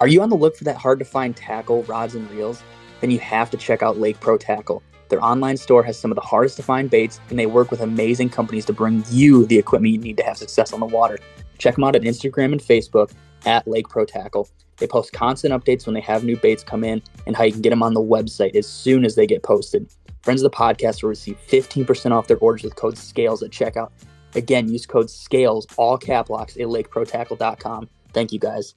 Are you on the look for that hard-to-find tackle, rods, and reels? Then you have to check out Lake Pro Tackle. Their online store has some of the hardest-to-find baits, and they work with amazing companies to bring you the equipment you need to have success on the water. Check them out on Instagram and Facebook at Lake Pro Tackle. They post constant updates when they have new baits come in and how you can get them on the website as soon as they get posted. Friends of the podcast will receive 15% off their orders with code SCALES at checkout. Again, use code SCALES, all cap locks, at lakeprotackle.com. Thank you, guys.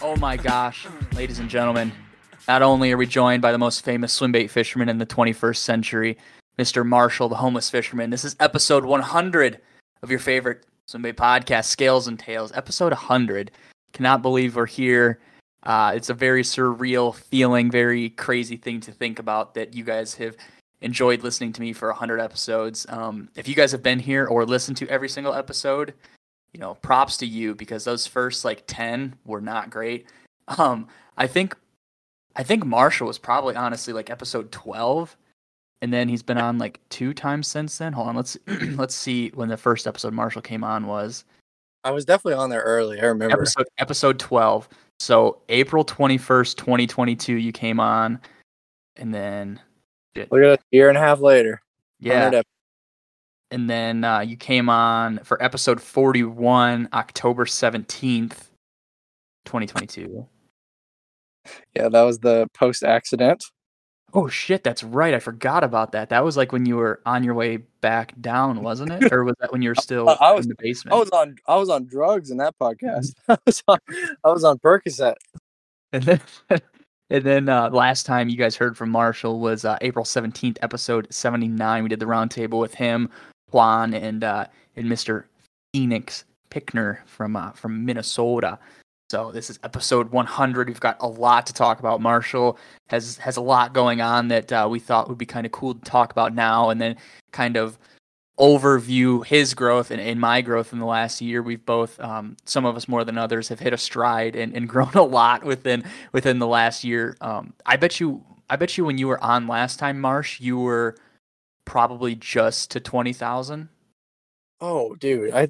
Oh my gosh, ladies and gentlemen, not only are we joined by the most famous swimbait fisherman in the 21st century, Mr. Marshall, the homeless fisherman. This is episode 100 of your favorite swimbait podcast, Scales and Tails, episode 100. Cannot believe we're here. It's a very surreal feeling, very crazy thing to think about that you guys have enjoyed listening to me for 100 episodes. If you guys have been here or listened to every single episode, you know, props to you, because those first like 10 were not great. I think Marshall was probably honestly like episode 12, and then he's been on like 2 times since then. Hold on, let's see when the first episode Marshall came on was. I was definitely on there early. I remember episode 12. So April 21st, 2022, you came on, and then look at a year and a half later. Yeah. And then you came on for episode 41, October 17th, 2022. Yeah, that was the post-accident. Oh, shit, that's right. I forgot about that. That was like when you were on your way back down, wasn't it? Or was that when you were still in the basement? I was on drugs in that podcast. I was on Percocet. And then, last time you guys heard from Marshall was April 17th, episode 79. We did the roundtable with him, Juan, and Mr. Phoenix Pickner from Minnesota. So this is episode 100. We've got a lot to talk about. Marshall has a lot going on that we thought would be kind of cool to talk about now, and then kind of overview his growth and my growth in the last year. We've both, some of us more than others, have hit a stride and grown a lot within the last year. I bet you when you were on last time, Marsh, you were probably just to 20,000. Oh, dude, I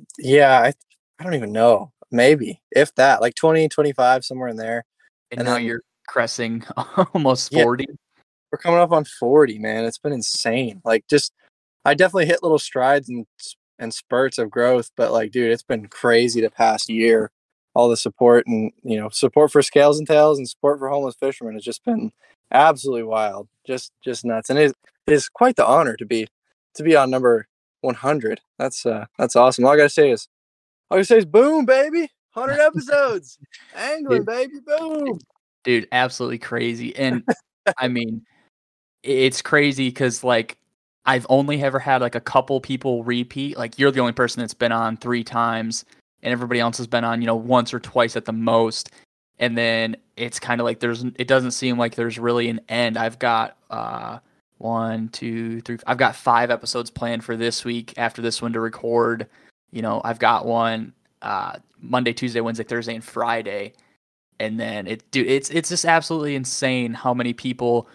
don't even know. Maybe, if that, like 20, 25, somewhere in there. And now then, you're cresting almost 40. Yeah, we're coming up on 40, man. It's been insane. Like, just, I definitely hit little strides and spurts of growth, but like, dude, it's been crazy the past year. All the support and, you know, support for Scales and Tails and support for homeless fishermen has just been absolutely wild. Just nuts. And it is quite the honor to be on number 100. That's awesome. All I gotta say is, boom, baby. 100 episodes. Angling, dude, baby, boom. Dude, absolutely crazy. And I mean, it's crazy because, like, I've only ever had, like, a couple people repeat. Like, you're the only person that's been on 3 times, and everybody else has been on, you know, once or twice at the most. And then it's kind of like it doesn't seem like there's really an end. I've got 1, 2, 3. I've got 5 episodes planned for this week after this one to record. You know, I've got one Monday, Tuesday, Wednesday, Thursday, and Friday, and then it's just absolutely insane how many people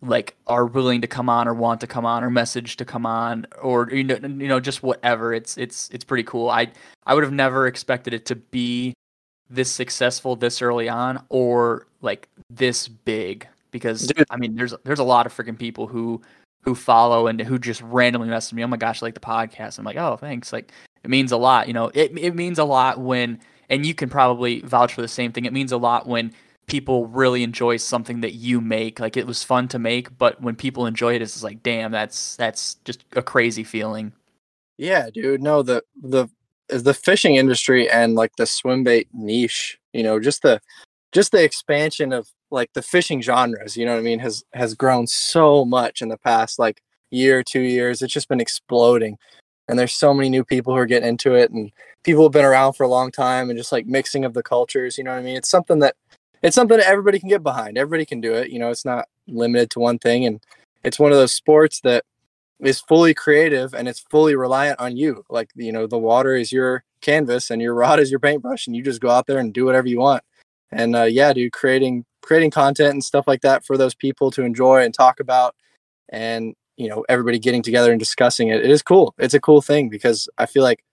like are willing to come on or want to come on or message to come on or you know just whatever. It's pretty cool. I would have never expected it to be this successful this early on or like this big, because dude, I mean there's a lot of freaking people who follow and who just randomly message me. Oh my gosh, I like the podcast. I'm like, oh thanks, like. It means a lot, you know, it means a lot when, and you can probably vouch for the same thing. It means a lot when people really enjoy something that you make. Like, it was fun to make, but when people enjoy it, it's just like, damn, that's just a crazy feeling. Yeah, dude. No, the fishing industry and like the swimbait niche, you know, just the expansion of like the fishing genres, you know what I mean, has grown so much in the past like year, 2 years. It's just been exploding. And there's so many new people who are getting into it, and people have been around for a long time, and just like mixing of the cultures, you know what I mean? It's something that everybody can get behind. Everybody can do it. You know, it's not limited to one thing. And it's one of those sports that is fully creative and it's fully reliant on you. Like, you know, the water is your canvas and your rod is your paintbrush, and you just go out there and do whatever you want. And yeah, dude, creating content and stuff like that for those people to enjoy and talk about, and, you know, everybody getting together and discussing it. It is cool. It's a cool thing, because I feel like,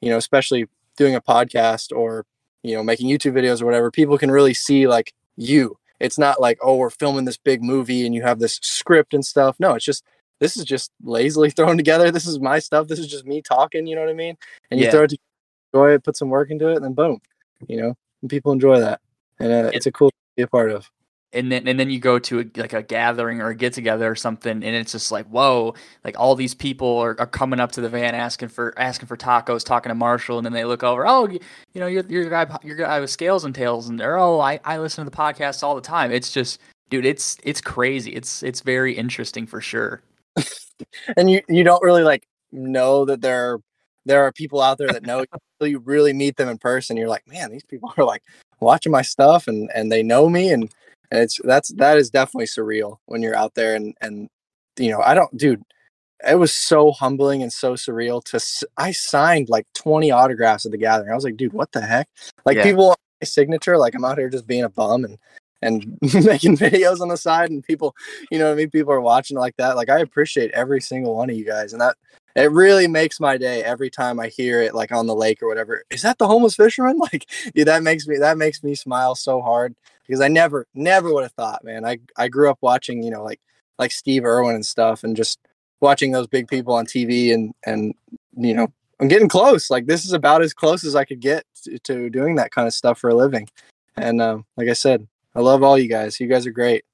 you know, especially doing a podcast or, you know, making YouTube videos or whatever, people can really see like you. It's not like, oh, we're filming this big movie and you have this script and stuff. No, it's just, this is just lazily thrown together. This is my stuff. This is just me talking. You know what I mean? And you throw it together, enjoy it, put some work into it, and then boom, you know, and people enjoy that. And it's a cool thing to be a part of. And then you go to a gathering or a get together or something, and it's just like, whoa, like all these people are coming up to the van asking for tacos, talking to Marshall, and then they look over, oh, you know, your guy with Scales and Tails, and they're, oh, I listen to the podcast all the time. It's just, dude, it's crazy. It's very interesting for sure. And you don't really like know that there are people out there that know until you really meet them in person. You're like, man, these people are like watching my stuff and they know me, and that is definitely surreal when you're out there and you know, it was so humbling and so surreal I signed like 20 autographs at the gathering. I was like, dude, what the heck? Like people want my signature, like I'm out here just being a bum and making videos on the side, and people, you know what I mean? People are watching like that. Like I appreciate every single one of you guys, and that it really makes my day every time I hear it, like on the lake or whatever. Is that the homeless fisherman? Like, dude, that makes me smile so hard, because I never would have thought, man. I grew up watching, you know, like Steve Irwin and stuff, and just watching those big people on TV, and you know, I'm getting close. Like this is about as close as I could get to doing that kind of stuff for a living. And like I said, I love all you guys. You guys are great.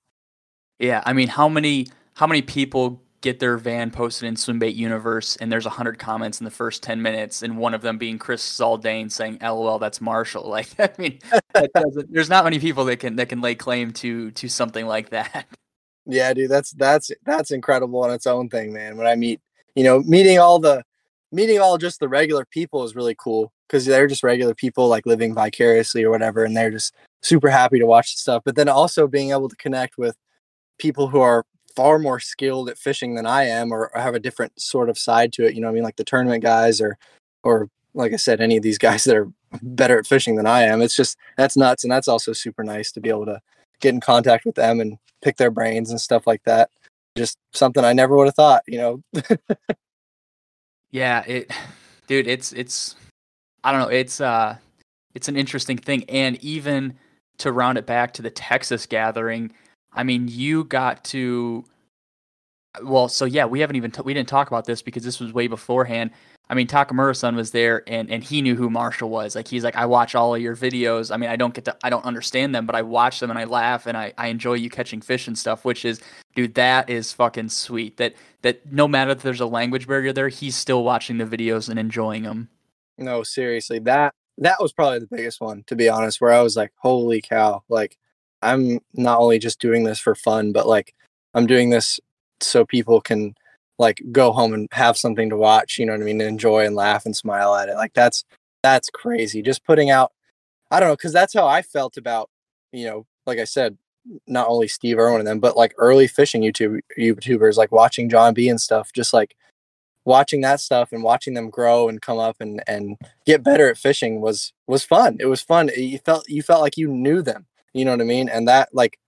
Yeah, I mean, how many people get their van posted in Swimbait Universe, and there's 100 comments in the first 10 minutes, and one of them being Chris Zaldane saying, "LOL, that's Marshall." Like, I mean, there's not many people that can lay claim to something like that. Yeah, dude, that's incredible on its own thing, man. When I meeting all just the regular people is really cool, because they're just regular people, like living vicariously or whatever, and they're just super happy to watch the stuff. But then also being able to connect with people who are far more skilled at fishing than I am, or have a different sort of side to it. You know what I mean? Like the tournament guys or like I said, any of these guys that are better at fishing than I am. It's just, that's nuts. And that's also super nice to be able to get in contact with them and pick their brains and stuff like that. Just something I never would have thought, you know? Yeah. It's I don't know. It's an interesting thing. And even to round it back to the Texas gathering, I mean, you got to, well, so yeah, we didn't talk about this because this was way beforehand. I mean, Takamura-san was there and he knew who Marshall was. Like, he's like, I watch all of your videos. I mean, I don't understand them, but I watch them and I laugh and I enjoy you catching fish and stuff, which is, dude, that is fucking sweet. That no matter if there's a language barrier there, he's still watching the videos and enjoying them. No, seriously, that was probably the biggest one, to be honest, where I was like, holy cow, like, I'm not only just doing this for fun, but like I'm doing this so people can like go home and have something to watch, you know what I mean? And enjoy and laugh and smile at it. Like that's crazy. Just putting out, I don't know. 'Cause that's how I felt about, you know, like I said, not only Steve Irwin and them, but like early fishing YouTubers, like watching John B and stuff, just like watching that stuff and watching them grow and come up and get better at fishing was fun. It was fun. You felt like you knew them. You know what I mean? And that, like,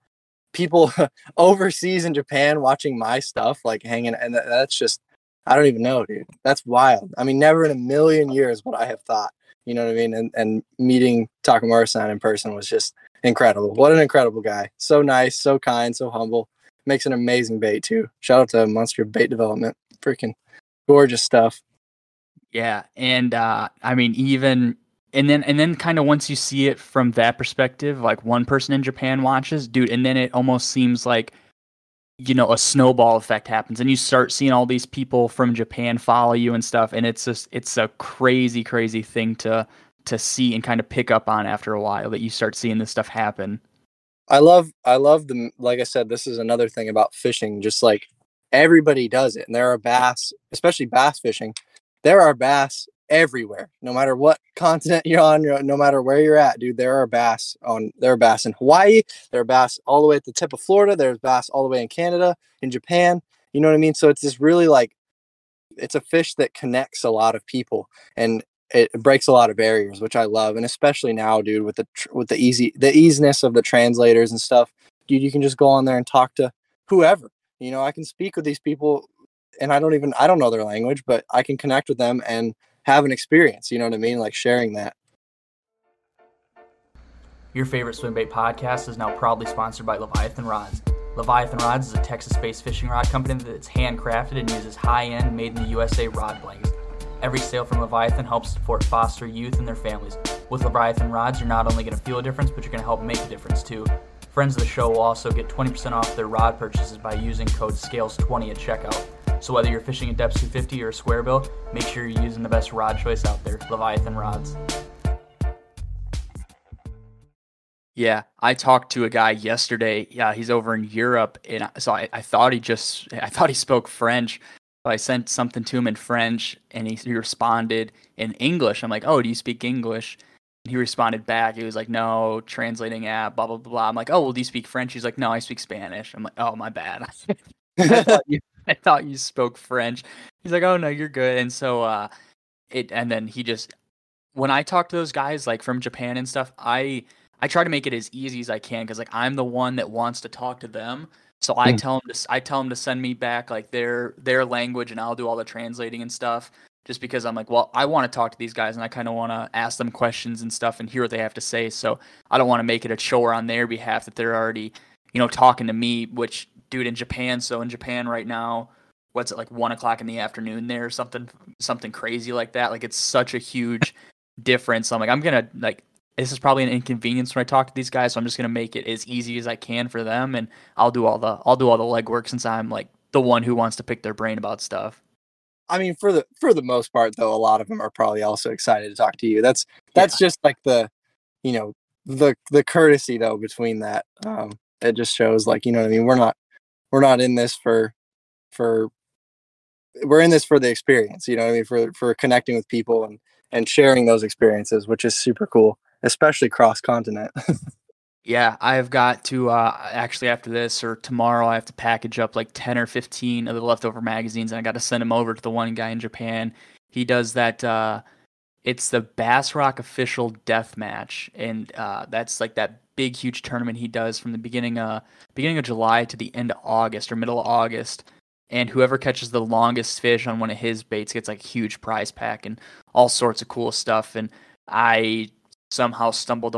people overseas in Japan watching my stuff, like hanging, and that's just, I don't even know, dude. That's wild. I mean, never in a million years would I have thought, you know what I mean? And meeting Takamura-san in person was just incredible. What an incredible guy. So nice, so kind, so humble. Makes an amazing bait, too. Shout out to Monster Bait Development. Freaking gorgeous stuff. Yeah. And I mean, even. And then kind of once you see it from that perspective, like one person in Japan watches, dude, and then it almost seems like, you know, a snowball effect happens and you start seeing all these people from Japan follow you and stuff. And it's just, it's a crazy, crazy thing to see and kind of pick up on after a while, that you start seeing this stuff happen. I love them. Like I said, this is another thing about fishing. Just like everybody does it. And there are bass, especially bass fishing. There are bass everywhere, no matter what continent you're on, no matter where you're at, dude. There are bass in Hawaii, there are bass all the way at the tip of Florida, there's bass all the way in Canada, in Japan, you know what I mean? So it's this really like it's a fish that connects a lot of people, and it breaks a lot of barriers, which I love. And especially now, dude, with the easiness of the translators and stuff, dude, you can just go on there and talk to whoever, you know. I can speak with these people and I don't know their language, but I can connect with them and have an experience. You know what I mean? Like sharing that. Your favorite Swimbait podcast is now proudly sponsored by Leviathan Rods. Leviathan Rods is a Texas-based fishing rod company that's handcrafted and uses high-end, made-in-the-USA rod blanks. Every sale from Leviathan helps support foster youth and their families. With Leviathan Rods, you're not only going to feel a difference, but you're going to help make a difference, too. Friends of the show will also get 20% off their rod purchases by using code SCALES20 at checkout. So whether you're fishing a depth 250 or a square bill, make sure you're using the best rod choice out there, Leviathan Rods. Yeah, I talked to a guy yesterday. Yeah, he's over in Europe, and so I thought he spoke French. So I sent something to him in French, and he responded in English. I'm like, "Oh, do you speak English?" And he responded back. He was like, "No, translating app, blah blah blah." I'm like, "Oh, well, do you speak French?" He's like, "No, I speak Spanish." I'm like, "Oh, my bad. I thought you spoke French." He's like, "Oh no, you're good." And so when I talk to those guys like from Japan and stuff, I try to make it as easy as I can, because like I'm the one that wants to talk to them. So I tell them to send me back like their language, and I'll do all the translating and stuff. Just because I'm like, well, I want to talk to these guys, and I kind of want to ask them questions and stuff and hear what they have to say. So I don't want to make it a chore on their behalf that they're already, you know, talking to me. Which, dude, in Japan. So in Japan right now, what's it like 1 o'clock in the afternoon there, or something crazy like that. Like it's such a huge difference. I'm like, I'm gonna like. This is probably an inconvenience when I talk to these guys, so I'm just gonna make it as easy as I can for them, and I'll do all the legwork since I'm like the one who wants to pick their brain about stuff. I mean, for the most part, though, a lot of them are probably also excited to talk to you. That's just like the, you know, the courtesy though between that. It just shows like, you know what I mean. We're not in this for we're in this for the experience. You know what I mean, for connecting with people and sharing those experiences, which is super cool. Especially cross continent. Yeah, I've got to actually after this or tomorrow, I have to package up like 10 or 15 of the leftover magazines, and I got to send them over to the one guy in Japan. He does that. It's the Bass Rock official death match, and that's like that big huge tournament he does from the beginning of July to the end of August or middle of August. And whoever catches the longest fish on one of his baits gets like a huge prize pack and all sorts of cool stuff. And I somehow stumbled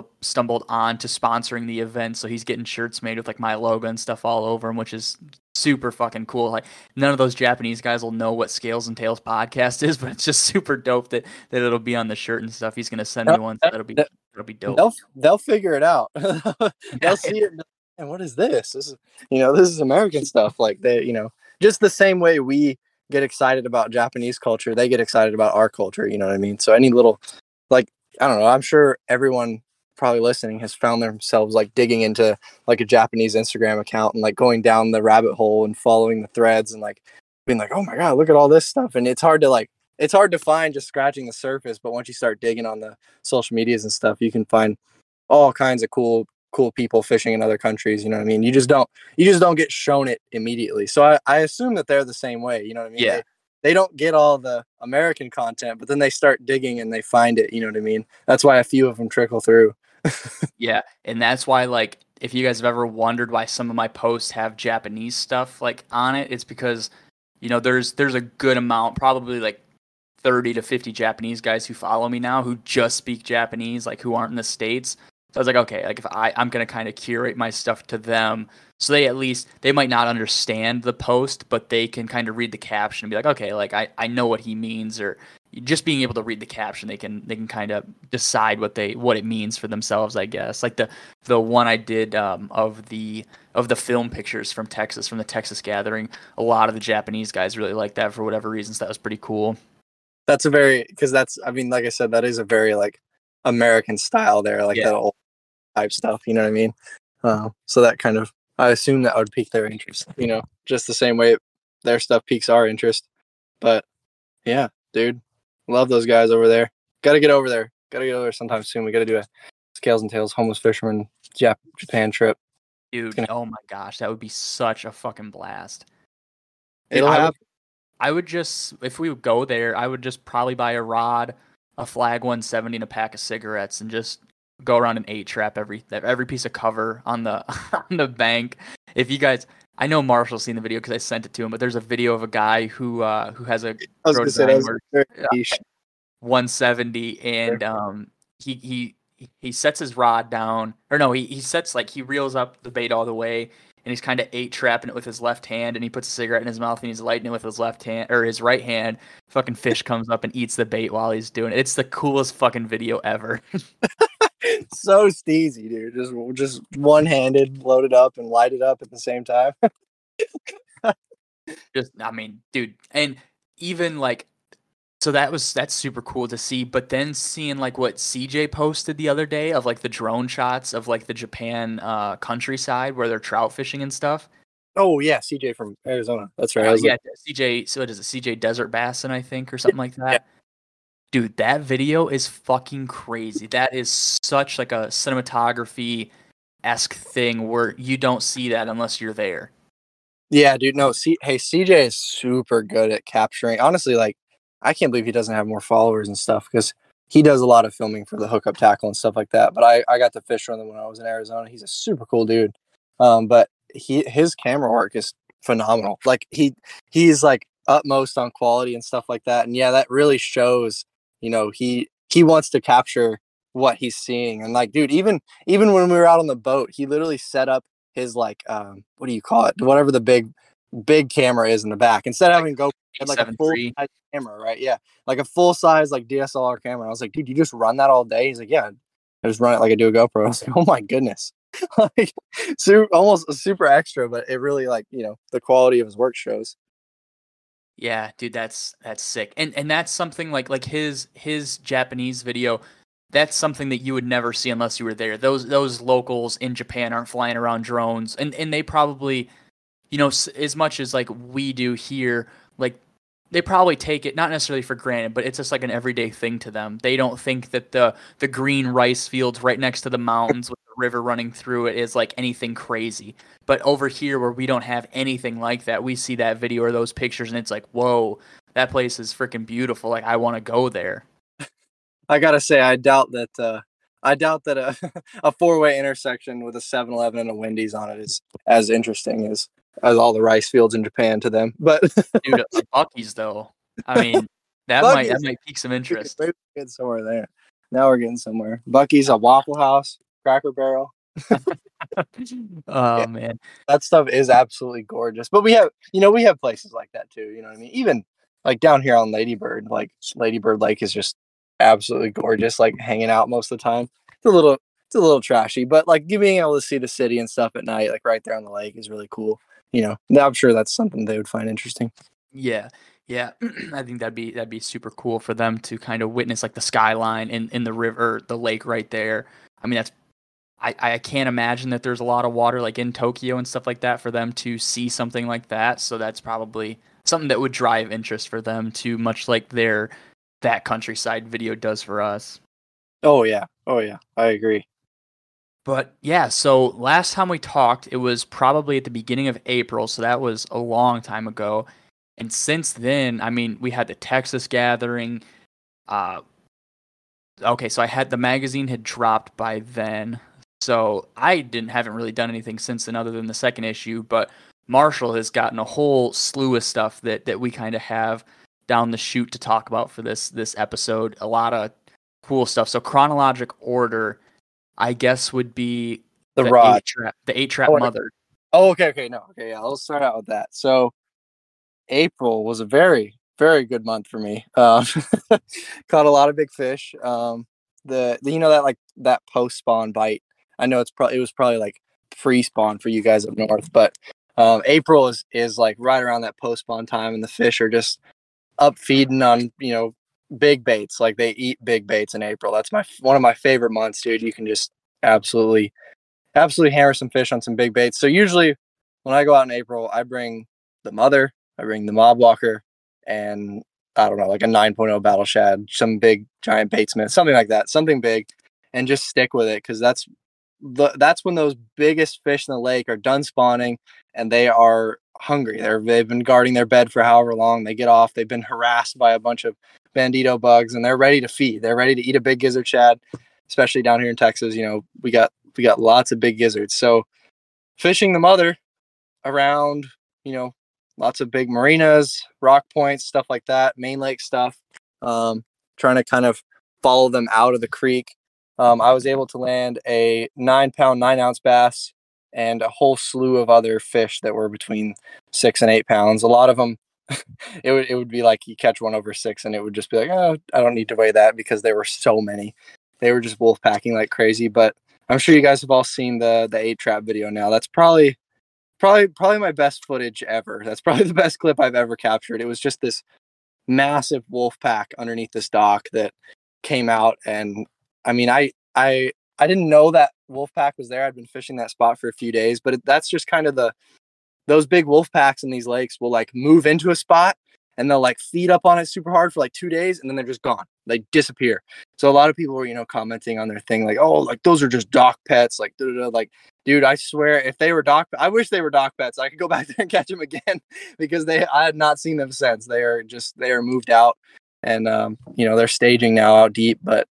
on to sponsoring the event, so he's getting shirts made with like my logo and stuff all over him, which is super fucking cool. Like none of those Japanese guys will know what Scales and Tails podcast is, but it's just super dope that it'll be on the shirt and stuff. He's gonna send me one, so that'll be dope. They'll figure it out. They'll see it and what is this? This is, you know, this is American stuff. Like they, you know, just the same way we get excited about Japanese culture, they get excited about our culture. You know what I mean? So any little like. I don't know. I'm sure everyone probably listening has found themselves like digging into like a Japanese Instagram account and like going down the rabbit hole and following the threads and like being like, oh my God, look at all this stuff. And it's hard to find just scratching the surface. But once you start digging on the social medias and stuff, you can find all kinds of cool people fishing in other countries. You know what I mean? You just don't get shown it immediately. So I assume that they're the same way. You know what I mean? Yeah. They don't get all the American content, but then they start digging and they find it. You know what I mean? That's why a few of them trickle through. Yeah. And that's why, like, if you guys have ever wondered why some of my posts have Japanese stuff like on it, it's because, you know, there's a good amount, probably like 30 to 50 Japanese guys who follow me now who just speak Japanese, like who aren't in the States. So I was like, okay, like if I'm going to kind of curate my stuff to them. So they at least, they might not understand the post, but they can kind of read the caption and be like, okay, like I know what he means, or just being able to read the caption, they can kind of decide what it means for themselves, I guess. Like the one I did of the film pictures from Texas, from the Texas Gathering, a lot of the Japanese guys really liked that for whatever reasons. That was pretty cool. That's like I said, that is a very like American style there, like that old type stuff, you know what I mean? So that kind of, I assume that would pique their interest, you know, just the same way their stuff piques our interest. But yeah, dude, love those guys over there. Got to get over there sometime soon. We got to do a Scales and Tails homeless fisherman Japan trip. Dude, oh my gosh, that would be such a fucking blast. It'll have. I would just, if we would go there, I would just probably buy a rod, a flag 170, and a pack of cigarettes, and just go around an A-Trap every piece of cover on the bank. If you guys, I know Marshall's seen the video because I sent it to him, but there's a video of a guy who has a 170, and he sets his rod down, or no, he sets, like, he reels up the bait all the way, and he's kind of A-trapping it with his left hand, and he puts a cigarette in his mouth, and he's lighting it with his left hand, or his right hand. Fucking fish comes up and eats the bait while he's doing it. It's the coolest fucking video ever. So steezy, dude. Just one-handed, load it up, and light it up at the same time. Just, I mean, dude, and even, like, so that's super cool to see. But then seeing, like, what CJ posted the other day of, like, the drone shots of, like, the Japan countryside where they're trout fishing and stuff. Oh yeah, CJ from Arizona. That's right. Yeah, CJ. So it is a CJ Desert Bassin, I think, or something like that. Yeah. Dude, that video is fucking crazy. That is such, like, a cinematography-esque thing where you don't see that unless you're there. Yeah, dude. No, hey, CJ is super good at capturing. Honestly, like, I can't believe he doesn't have more followers and stuff, because he does a lot of filming for the Hookup Tackle and stuff like that. But I got to fish with him when I was in Arizona. He's a super cool dude. But his camera work is phenomenal. Like, he's like utmost on quality and stuff like that. And yeah, that really shows, you know, he wants to capture what he's seeing. And, like, dude, even when we were out on the boat, he literally set up his, like, what do you call it? Whatever the big camera is in the back. Instead of having GoPro, had like a full size camera, right? Yeah, like a full size, like, DSLR camera. And I was like, dude, you just run that all day? He's like, yeah, I just run it like I do a GoPro. I was like, oh my goodness, like, so almost a super extra, but it really, like, you know, the quality of his work shows. Yeah, dude, that's sick, and that's something like his Japanese video. That's something that you would never see unless you were there. Those locals in Japan aren't flying around drones, and they probably, you know, as much as, like, we do here, like, they probably take it, not necessarily for granted, but it's just like an everyday thing to them. They don't think that the green rice fields right next to the mountains with the river running through it is, like, anything crazy. But over here, where we don't have anything like that, we see that video or those pictures, and it's like, whoa, that place is freaking beautiful. Like, I want to go there. I got to say, I doubt that a four-way intersection with a 7-Eleven and a Wendy's on it is as interesting as all the rice fields in Japan to them. But dude, the Buc-ee's, though, I mean, that might pique some interest. We're getting somewhere there. Now we're getting somewhere. Buc-ee's, a Waffle House, Cracker Barrel. Oh, man, that stuff is absolutely gorgeous. But we have places like that too. You know what I mean? Even, like, down here on Ladybird, like, Ladybird Lake is just absolutely gorgeous. Like, hanging out most of the time. It's a little trashy, but, like, you being able to see the city and stuff at night, like, right there on the lake, is really cool. You know, I'm sure that's something they would find interesting. Yeah. I think that'd be super cool for them to kind of witness, like, the skyline in the river, the lake right there. I mean, that's, I can't imagine that there's a lot of water, like, in Tokyo and stuff like that, for them to see something like that. So that's probably something that would drive interest for them to, much like that countryside video does for us. Oh yeah, I agree. But yeah, so last time we talked, it was probably at the beginning of April, so that was a long time ago. And since then, I mean, we had the Texas gathering. Okay, so the magazine had dropped by then, so I haven't really done anything since then other than the second issue. But Marshall has gotten a whole slew of stuff that we kind of have down the chute to talk about for this episode. A lot of cool stuff. So chronologic order, I guess, would be the rod, the eight trap mother. Oh, okay, no, okay, yeah. Let's start out with that. So, April was a very, very good month for me. Caught a lot of big fish. You know, that, like, that post spawn bite. I know it was probably like pre spawn for you guys up north, but April is like right around that post spawn time, and the fish are just up feeding on, you know, big baits. Like, they eat big baits in April. That's one of my favorite months, dude. You can just absolutely hammer some fish on some big baits. So usually when I go out in April, I bring the mother, I bring the Mob Walker, and I don't know, like a 9.0 Battle Shad, some big giant baitsman, something like that, something big, and just stick with it, because that's when those biggest fish in the lake are done spawning, and they are hungry. They've been guarding their bed for however long. They get off. They've been harassed by a bunch of bandito bugs, and they're ready to feed. They're ready to eat a big gizzard shad, especially down here in Texas. You know, we got lots of big gizzards. So fishing the mother around, you know, lots of big marinas, rock points, stuff like that, main lake stuff, trying to kind of follow them out of the creek. I was able to land a 9-pound, 9-ounce bass and a whole slew of other fish that were between 6 and 8 pounds. A lot of them, it would be like you catch one over 6 and it would just be like, oh, I don't need to weigh that, because there were so many. They were just wolf packing like crazy. But I'm sure you guys have all seen the A-Trap video now. That's probably my best footage ever. That's probably the best clip I've ever captured. It was just this massive wolf pack underneath this dock that came out. And I mean, I didn't know that wolf pack was there. I'd been fishing that spot for a few days, but that's just kind of those big wolf packs in these lakes will like move into a spot and they'll like feed up on it super hard for like 2 days, and then they're just gone. They disappear. So a lot of people were, you know, commenting on their thing like, oh, like those are just dock pets. Like, like, dude, I swear if they were dock, I wish they were dock pets. I could go back there and catch them again, because I had not seen them since. They are moved out, and you know, they're staging now out deep. But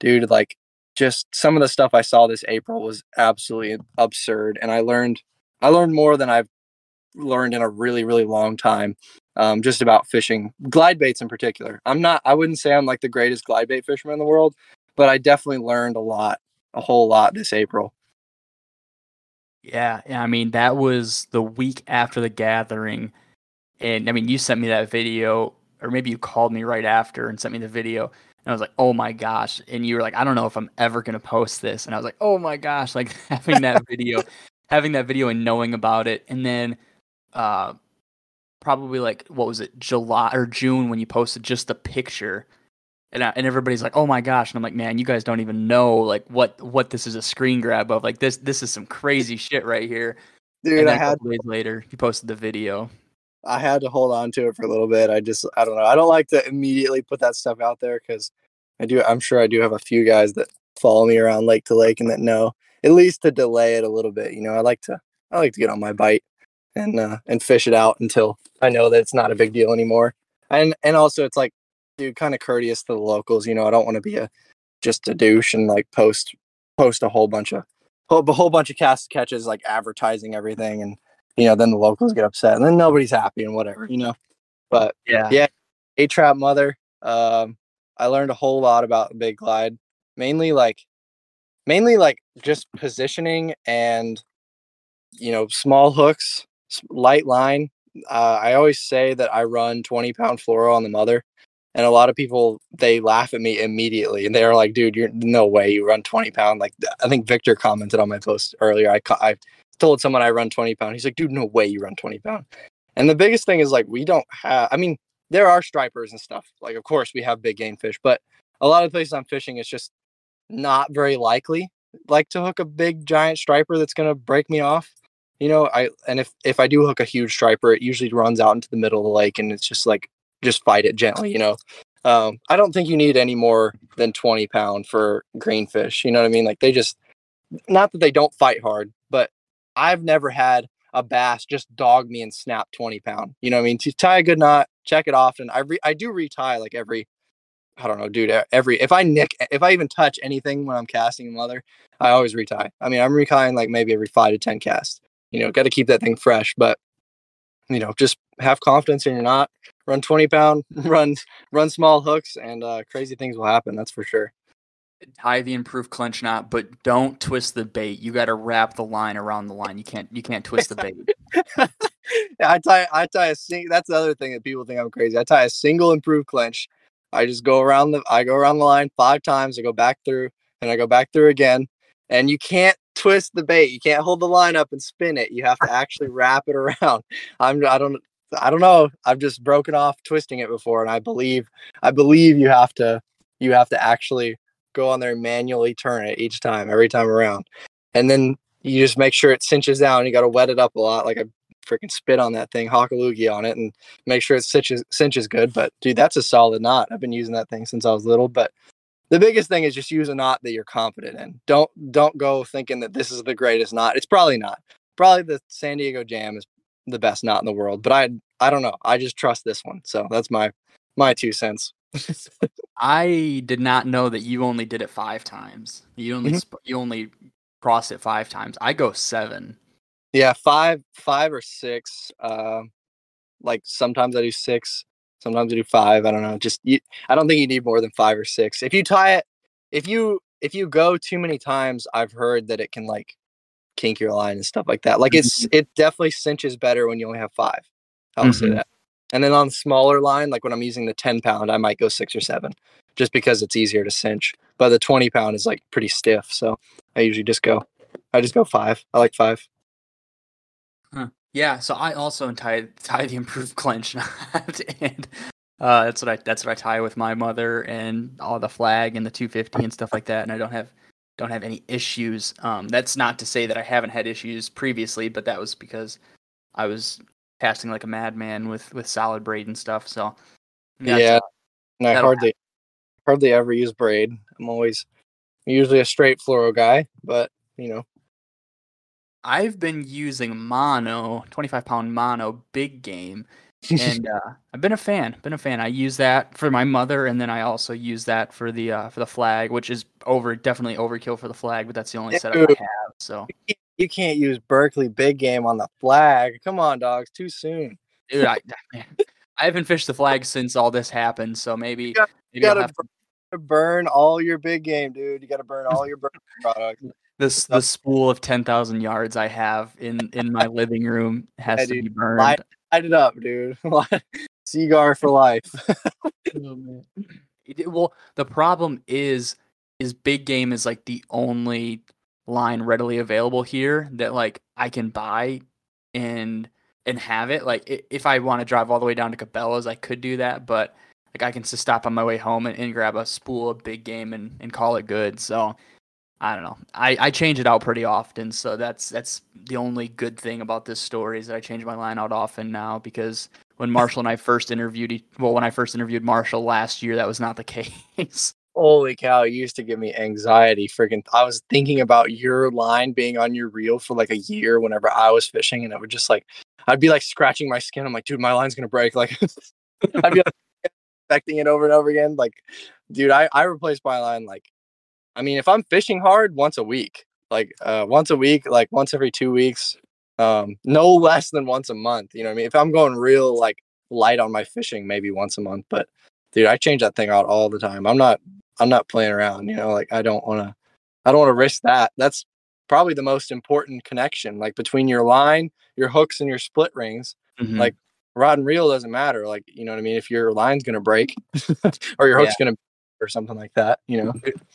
dude, like, just some of the stuff I saw this April was absolutely absurd. And I learned more than I've learned in a really, really long time, just about fishing glide baits in particular. I wouldn't say I'm like the greatest glide bait fisherman in the world, but I definitely learned a whole lot this April. Yeah. I mean, that was the week after the gathering. And I mean, you sent me that video, or maybe you called me right after and sent me the video. And I was like, oh my gosh. And you were like, I don't know if I'm ever going to post this. And I was like, oh my gosh, like having that video and knowing about it. And then probably like, what was it, July or June, when you posted just the picture, and everybody's like, oh my gosh. And I'm like, man, you guys don't even know like what this is a screen grab of. Like this is some crazy shit right here. Dude, and then days later, you posted the video. I had to hold on to it for a little bit. I don't know. I don't like to immediately put that stuff out there, because I'm sure I do have a few guys that follow me around lake to lake and that know, at least to delay it a little bit. You know, I like to get on my bite and fish it out until I know that it's not a big deal anymore. And also it's like, dude, kind of courteous to the locals. You know, I don't want to be just a douche and like post a whole bunch of cast catches, like advertising everything, and you know, then the locals get upset, and then nobody's happy and whatever, you know. But yeah, A-Trap mother. I learned a whole lot about the big glide, mainly like just positioning and, you know, small hooks, light line. I always say that I run 20-pound fluoro on the mother, and a lot of people, they laugh at me immediately, and they're like, dude, you're no way you run 20-pound. Like, I think Victor commented on my post earlier. I told someone I run 20-pound. He's like, dude, no way you run 20-pound. And the biggest thing is like, we don't have, I mean, there are stripers and stuff. Like, of course we have big game fish, but a lot of the places I'm fishing, it's just not very likely like to hook a big giant striper that's going to break me off. You know, if I do hook a huge striper, it usually runs out into the middle of the lake, and it's just like, just fight it gently, you know? I don't think you need any more than 20-pound for greenfish. You know what I mean? Like, they just, not that they don't fight hard, but I've never had a bass just dog me and snap 20-pound. You know what I mean? To tie a good knot, check it often. I do retie like every, I don't know, dude, every, if I even touch anything when I'm casting mother, I always retie. I mean, I'm retying like maybe every 5 to 10 casts. You know, got to keep that thing fresh, but you know, just have confidence in your knot, run 20-pound, run small hooks, and crazy things will happen. That's for sure. Tie the improved clench knot, but don't twist the bait. You got to wrap the line around the line. You can't twist the bait. Yeah, I tie a single. That's the other thing that people think I'm crazy. I tie a single improved clench. I just go around the line 5 times. I go back through, and I go back through again. And you can't twist the bait. You can't hold the line up and spin it. You have to actually wrap it around. I don't know. I've just broken off twisting it before, and I believe you have to actually go on there and manually turn it each time, every time around, and then you just make sure it cinches down. You got to wet it up a lot. Like, I freaking spit on that thing, hockaloogie on it, and make sure it cinches good. But dude, that's a solid knot. I've been using that thing since I was little. But the biggest thing is just use a knot that you're confident in. Don't go thinking that this is the greatest knot. It's probably not. Probably the San Diego Jam is the best knot in the world, but I don't know. I just trust this one. So that's my 2 cents. I did not know that you only did it 5 times. You only crossed it 5 times. I go 7. Yeah, 5 or 6. Like sometimes I do 6, sometimes I do 5. I don't know. I don't think you need more than 5 or 6. If you tie it, if you go too many times, I've heard that it can like kink your line and stuff like that. Like it definitely cinches better when you only have 5. I'll say that. And then on the smaller line, like when I'm using the 10-pound, I might go 6 or 7, just because it's easier to cinch. But the 20-pound is like pretty stiff, so I usually just go 5. I like 5. Huh. Yeah, so I also tie the improved clench knot, and that's what I tie with my mother and all the flag and the 250 and stuff like that. And I don't have any issues. That's not to say that I haven't had issues previously, but that was because I was casting like a madman with solid braid and stuff. So yeah, and I hardly ever use braid. I'm usually a straight fluoro guy, but you know, I've been using mono, 25-pound mono big game, and I've been a fan. I use that for my mother, and then I also use that for the flag, which is definitely overkill for the flag, but that's the only setup I have. So. You can't use Berkley Big Game on the flag. Come on, dogs. Too soon. Dude, I haven't fished the flag since all this happened, so maybe... You gotta burn all your big game, dude. You gotta burn all your product. The spool of 10,000 yards I have in my living room has to be burned. Light it up, dude. Cigar for life. Well, the problem is Big Game is like the only... line readily available here that like I can buy and have it. Like if I want to drive all the way down to Cabela's, I could do that, but like I can just stop on my way home and grab a spool of big game and call it good. So I don't know. I change it out pretty often. So that's the only good thing about this story is that I change my line out often now, because when Marshall and I first interviewed, when I first interviewed Marshall last year, that was not the case. Holy cow, it used to give me anxiety. Freaking, I was thinking about your line being on your reel for like a year whenever I was fishing, and it would just like, I'd be like scratching my skin. I'm like, dude, my line's going to break. Like, I'd be like, expecting it over and over again. Like, dude, I replaced my line. Like, I mean, if I'm fishing hard, once a week, like once every 2 weeks, no less than once a month. You know what I mean? If I'm going real like light on my fishing, maybe once a month, but dude, I change that thing out all the time. I'm not playing around, you know, like I don't want to risk that. That's probably the most important connection, like between your line, your hooks and your split rings, like rod and reel doesn't matter. Like, you know what I mean? If your line's going to break or your hook's going to or something like that, you know,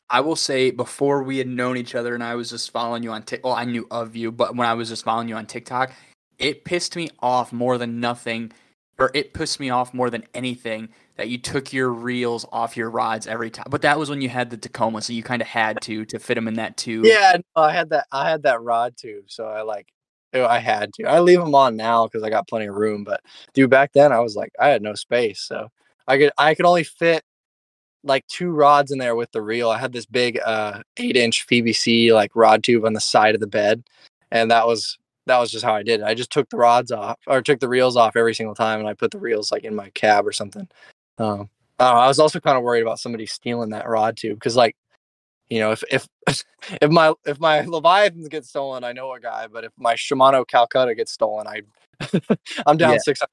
I will say before we had known each other and I was just following you on well, I knew of you, but when I was just following you on TikTok, it pissed me off more than nothing. Or it pissed me off more than anything that you took your reels off your rods every time. But that was when you had the Tacoma, so you kind of had to fit them in that tube. Yeah, no, I had that rod tube, so I had to. I leave them on now because I got plenty of room. But dude, back then I was like, I had no space, so I could only fit like 2 rods in there with the reel. I had this big 8-inch PVC like rod tube on the side of the bed, and that was just how I did it. I just took the rods off or took the reels off every single time. And I put the reels like in my cab or something. I was also kind of worried about somebody stealing that rod tube. Cause like, you know, if my Leviathans get stolen, I know a guy, but if my Shimano Calcutta gets stolen, I'm down 600.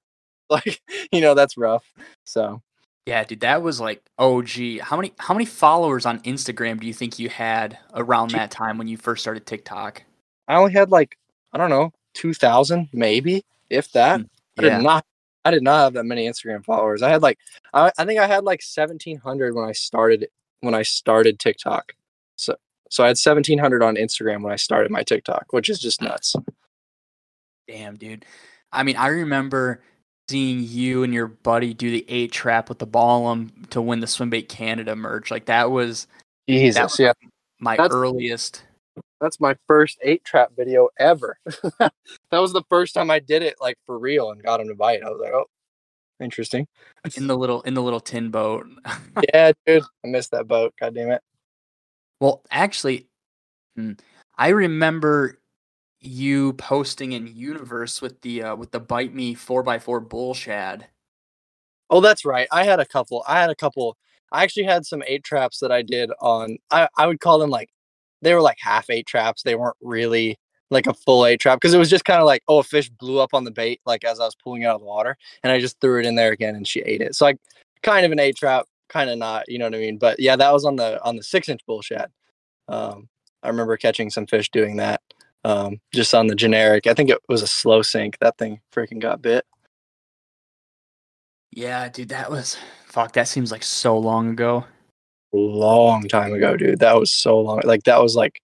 Like, you know, that's rough. So yeah, dude, that was like, OG. How many followers on Instagram do you think you had around that time when you first started TikTok? I only had like, I don't know, 2,000 maybe, if that. I did not have that many Instagram followers. I had like, I think I had like 1,700 when I started TikTok. So I had 1,700 on Instagram when I started my TikTok, which is just nuts. Damn, dude. I mean, I remember seeing you and your buddy do the A-Trap with the Ballum to win the Swimbait Canada merch. Like that was, Jesus, that was my earliest. That's my first 8-trap video ever. That was the first time I did it like for real and got him to bite. I was like, oh, interesting. In the little tin boat. Yeah, dude, I missed that boat. God damn it. Well, actually, I remember you posting in Universe with the Bite Me 4x4 Bullshad. Oh, that's right. I had a couple. I actually had some 8-traps that I did on. I would call them like they were like half 8-traps. They weren't really like a full 8-trap because it was just kind of like, oh, a fish blew up on the bait like as I was pulling it out of the water, and I just threw it in there again and she ate it. So I kind of an 8-trap, kind of not. You know what I mean? But yeah, that was on the 6-inch Bullshad. I remember catching some fish doing that. Just on the generic. I think it was a slow sink. That thing freaking got bit. Yeah, dude, that was fuck. That seems like so long ago. Long time ago, dude. That was so long. Like that was like,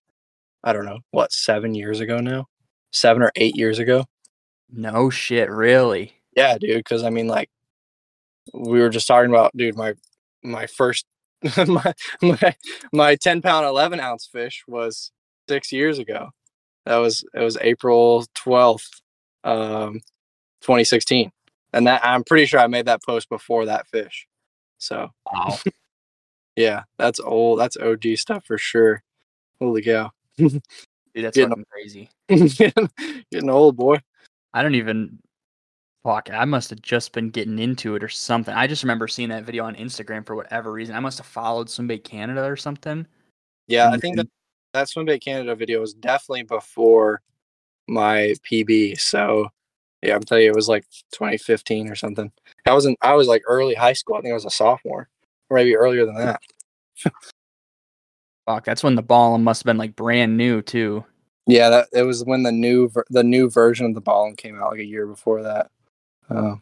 I don't know, what, 7 years ago now? 7 or 8 years ago? No shit, really? Yeah, dude. Because I mean, like, we were just talking about, dude. My first my 10-pound 11-ounce fish was 6 years ago. It was April 12th, 2016. And that I'm pretty sure I made that post before that fish. So wow. Yeah, that's old. That's OG stuff for sure. Holy cow. Dude, that's getting crazy. Getting old, boy. I don't even fuck. I must have just been getting into it or something. I just remember seeing that video on Instagram for whatever reason. I must have followed Swimbait Canada or something. Yeah, I think that Swimbait Canada video was definitely before my PB. So yeah, I'm telling you, it was like 2015 or something. I was like early high school. I think I was a sophomore, or maybe earlier than that. Fuck, that's when the Ballon must have been like brand new too. Yeah, it was when the new version of the Ballon came out like a year before that. And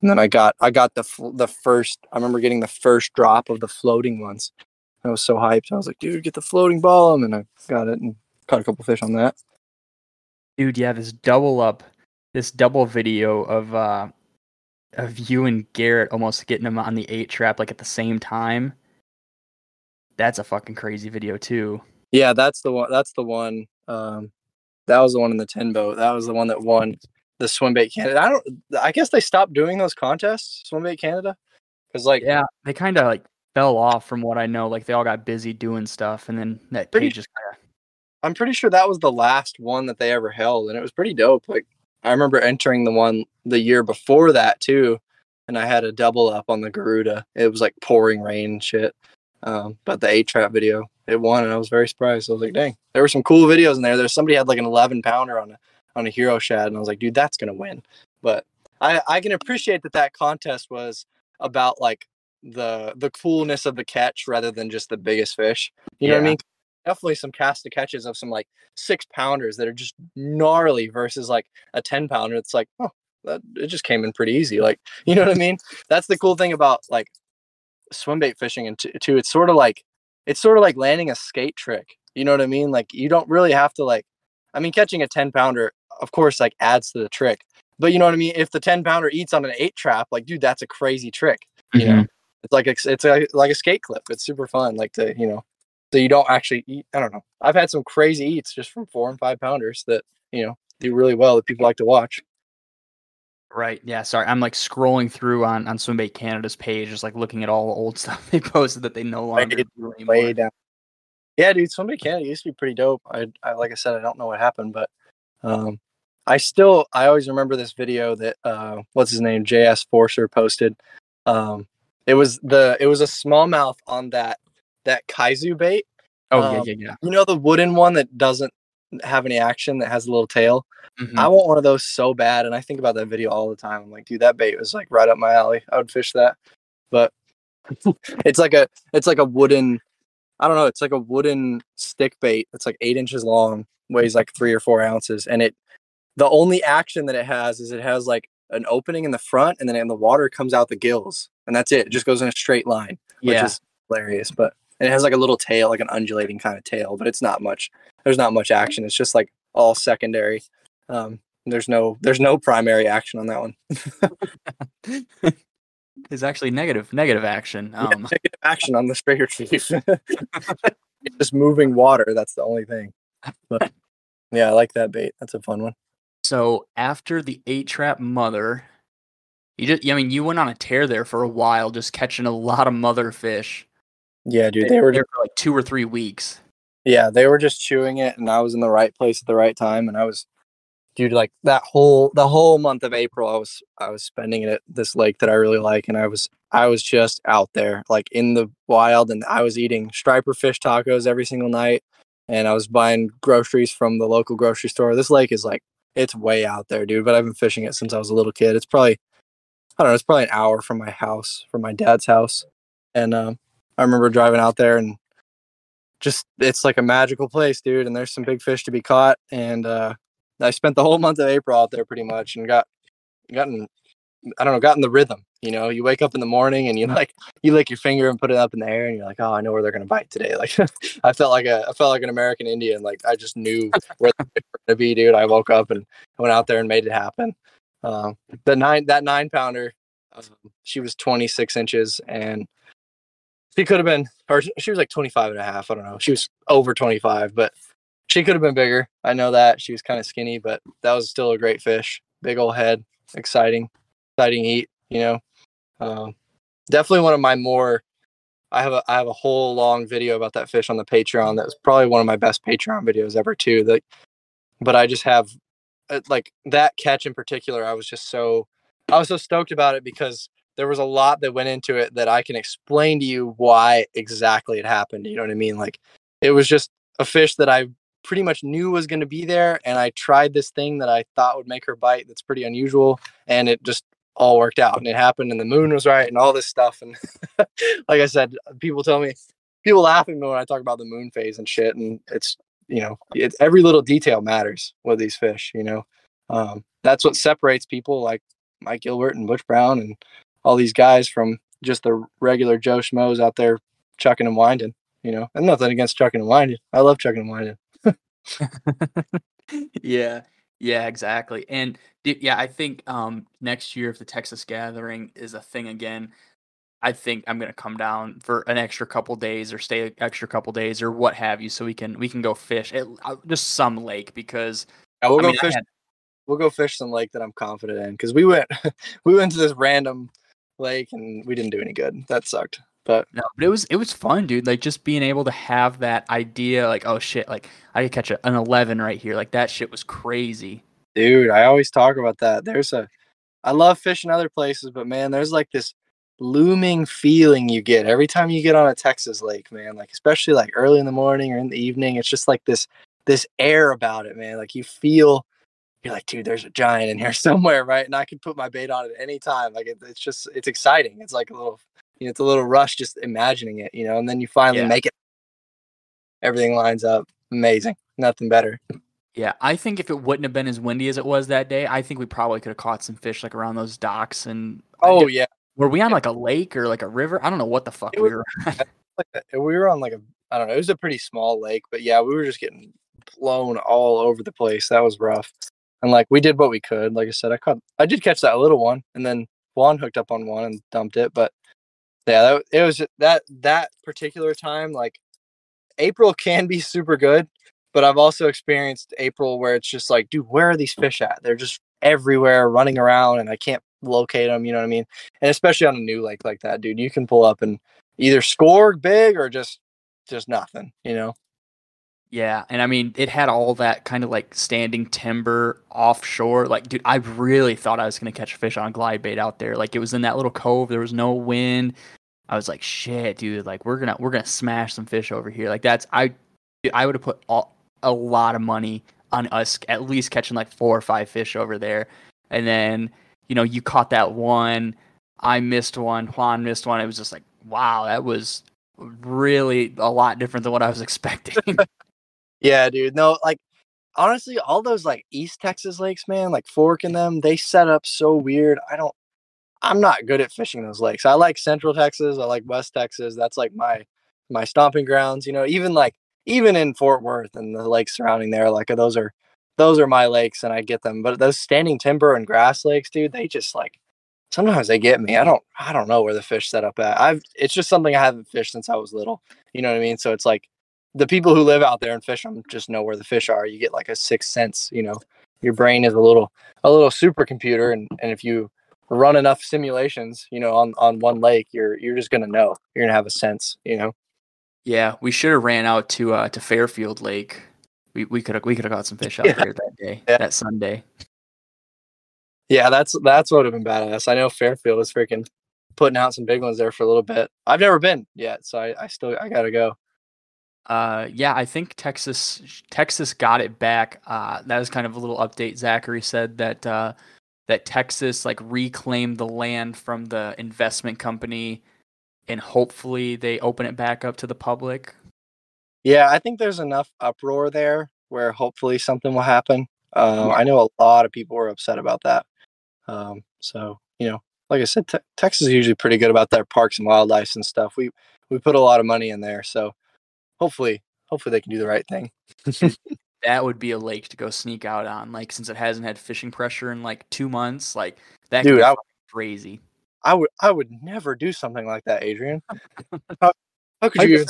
then I got the first. I remember getting the first drop of the floating ones. I was so hyped. I was like, dude, get the floating Ballon, and I got it and caught a couple fish on that. Dude, yeah, this double video of you and Garrett almost getting them on the 8-trap like at the same time. That's a fucking crazy video too. Yeah, that's the one. That was the one in the 10 boat. That was the one that won the Swimbait Canada. I guess they stopped doing those contests, Swimbait Canada, because like yeah, they kind of like fell off from what I know. Like they all got busy doing stuff, and then that page just kinda... I'm pretty sure that was the last one that they ever held, and it was pretty dope. Like I remember entering the one the year before that too, and I had a double up on the Garuda. It was like pouring rain and shit. But the 8-trap video, it won, and I was very surprised. I was like, dang, there were some cool videos in there. There's somebody had like an 11-pounder on a hero shad, and I was like, dude, that's gonna win. But I can appreciate that contest was about like the coolness of the catch rather than just the biggest fish. You know what I mean? Definitely some cast of catches of some like 6-pounders that are just gnarly versus like a 10-pounder. It's like, oh, it just came in pretty easy. Like, you know what I mean? That's the cool thing about like swimbait fishing, and too, it's sort of like landing a skate trick. You know what I mean? Like you don't really have to like, I mean, catching a 10-pounder, of course, like adds to the trick. But you know what I mean? If the 10-pounder eats on an 8-trap, like, dude, that's a crazy trick. You know? It's like a skate clip. It's super fun. Like to, you know, so you don't actually eat. I don't know. I've had some crazy eats just from 4- and 5-pounders that, you know, do really well that people like to watch. Right. Yeah. Sorry. I'm like scrolling through on Swimbait Canada's page, just like looking at all the old stuff they posted that they no longer do anymore. Yeah, dude. Swimbait Canada used to be pretty dope. I like I said, I don't know what happened, but I always remember this video that what's his name, JS Forcer posted. It was a smallmouth on that kaizu bait. Oh yeah. You know, the wooden one that doesn't have any action, that has a little tail. Mm-hmm. I want one of those so bad, and I think about that video all the time. I'm like, dude, that bait was like right up my alley. I would fish that. But it's like a wooden, I don't know, it's like a wooden stick bait. It's like 8 inches long, weighs like 3 or 4 ounces, and the only action that it has is it has like an opening in the front, and then in the water comes out the gills, and that's it. It just goes in a straight line, which is hilarious. But it has like a little tail, like an undulating kind of tail, but it's not much. There's not much action. It's just like all secondary. There's no primary action on that one. It's actually negative action. Negative action on the straight retrieve. It's just moving water. That's the only thing. But yeah, I like that bait. That's a fun one. So after the 8-trap mother, you went on a tear there for a while, just catching a lot of mother fish. Yeah, dude, they were there for like 2 or 3 weeks. Yeah, they were just chewing it, and I was in the right place at the right time. And I was, dude, like the whole month of April, I was spending it at this lake that I really like, and I was just out there, like in the wild, and I was eating striper fish tacos every single night, and I was buying groceries from the local grocery store. This lake is like, it's way out there, dude. But I've been fishing it since I was a little kid. It's probably, I don't know, it's probably an hour from my house, from my dad's house. And I remember driving out there, and just, it's like a magical place, dude. And there's some big fish to be caught. And I spent the whole month of April out there pretty much, and got in the rhythm. You know, you wake up in the morning and you lick your finger and put it up in the air, and you're like, oh, I know where they're going to bite today. Like I felt like an American Indian. Like I just knew where they were going to be, dude. I woke up and went out there and made it happen. That 9-pounder, she was 26 inches, and she could have been, or she was like 25 and a half. I don't know. She was over 25, but she could have been bigger. I know that she was kind of skinny, but that was still a great fish. Big old head, exciting eat, you know. Definitely one of my more, I have a whole long video about that fish on the Patreon. That was probably one of my best Patreon videos ever too. But I just have, like, that catch in particular, I was so stoked about it, because there was a lot that went into it that I can explain to you why exactly it happened. You know what I mean? Like, it was just a fish that I pretty much knew was going to be there, and I tried this thing that I thought would make her bite that's pretty unusual, and it just all worked out, and it happened, and the moon was right, and all this stuff. And like I said, people laugh at me when I talk about the moon phase and shit, and it's, you know, it's, every little detail matters with these fish, you know. That's what separates people like Mike Gilbert and Butch Brown and all these guys from just the regular Joe Schmoes out there chucking and winding, you know. And nothing against chucking and winding, I love chucking and winding. Yeah, exactly. And yeah, I think next year, if the Texas Gathering is a thing again, I think I'm going to come down for an extra couple days, or stay an extra couple days, or what have you, so we can go fish at just some lake, because yeah, we'll go fish some lake that I'm confident in, because we went to this random lake and we didn't do any good. That sucked. But it was fun, dude. Like, just being able to have that idea, like, oh shit, like I could catch an 11 right here. Like, that shit was crazy, dude. I always talk about that. I love fishing other places, but man, there's like this looming feeling you get every time you get on a Texas lake, man. Like, especially like early in the morning or in the evening, it's just like this air about it, man. Like, you feel, you're like, dude, there's a giant in here somewhere, right? And I can put my bait on at any time. Like, it's exciting. It's like a little. You know, it's a little rush just imagining it, you know, and then you finally make it. Everything lines up. Amazing. Nothing better. Yeah, I think if it wouldn't have been as windy as it was that day, I think we probably could have caught some fish like around those docks. And yeah, were we on like a lake or like a river? I don't know what the fuck we were on. We were on like a, I don't know, it was a pretty small lake, but yeah, we were just getting blown all over the place. That was rough. And like, we did what we could. Like I said, I did catch that little one, and then Juan hooked up on one and dumped it, but. Yeah, it was that particular time. Like, April can be super good, but I've also experienced April where it's just like, dude, where are these fish at? They're just everywhere, running around, and I can't locate them. You know what I mean? And especially on a new lake like that, dude, you can pull up and either score big or just nothing. You know? Yeah, and I mean, it had all that kind of like standing timber offshore. Like, dude, I really thought I was gonna catch a fish on glide bait out there. Like, it was in that little cove. There was no wind. I was like, shit, dude, like we're gonna smash some fish over here. Like, that's I would have put a lot of money on us at least catching like 4 or 5 fish over there. And then, you know, you caught that one, I missed one, Juan missed one. It was just like, wow, that was really a lot different than what I was expecting. Yeah, dude. No, like, honestly, all those like East Texas lakes, man, like Fork and them, they set up so weird. I'm not good at fishing those lakes. I like Central Texas. I like West Texas. That's like my stomping grounds, you know. Even in Fort Worth and the lakes surrounding there, like those are my lakes, and I get them. But those standing timber and grass lakes, dude, they just like sometimes they get me. I don't know where the fish set up at. It's just something I haven't fished since I was little. You know what I mean? So it's like the people who live out there and fish them just know where the fish are. You get like a sixth sense, you know. Your brain is a little supercomputer, and if you run enough simulations, you know, on one lake, you're just gonna know. You're gonna have a sense, you know. Yeah, we should have ran out to Fairfield Lake. We could have caught some fish out there that day, that Sunday. Yeah, that's what would have been badass. I know Fairfield was freaking putting out some big ones there for a little bit. I've never been yet, so I gotta go. Yeah, I think Texas got it back. That was kind of a little update. Zachary said that Texas like reclaimed the land from the investment company, and hopefully they open it back up to the public. Yeah, I think there's enough uproar there where hopefully something will happen. I know a lot of people were upset about that. So, you know, like I said, Texas is usually pretty good about their parks and wildlife and stuff. We put a lot of money in there, so hopefully they can do the right thing. That would be a lake to go sneak out on, like, since it hasn't had fishing pressure in like 2 months. Like that could be crazy. I would never do something like that, Adrian. How could you?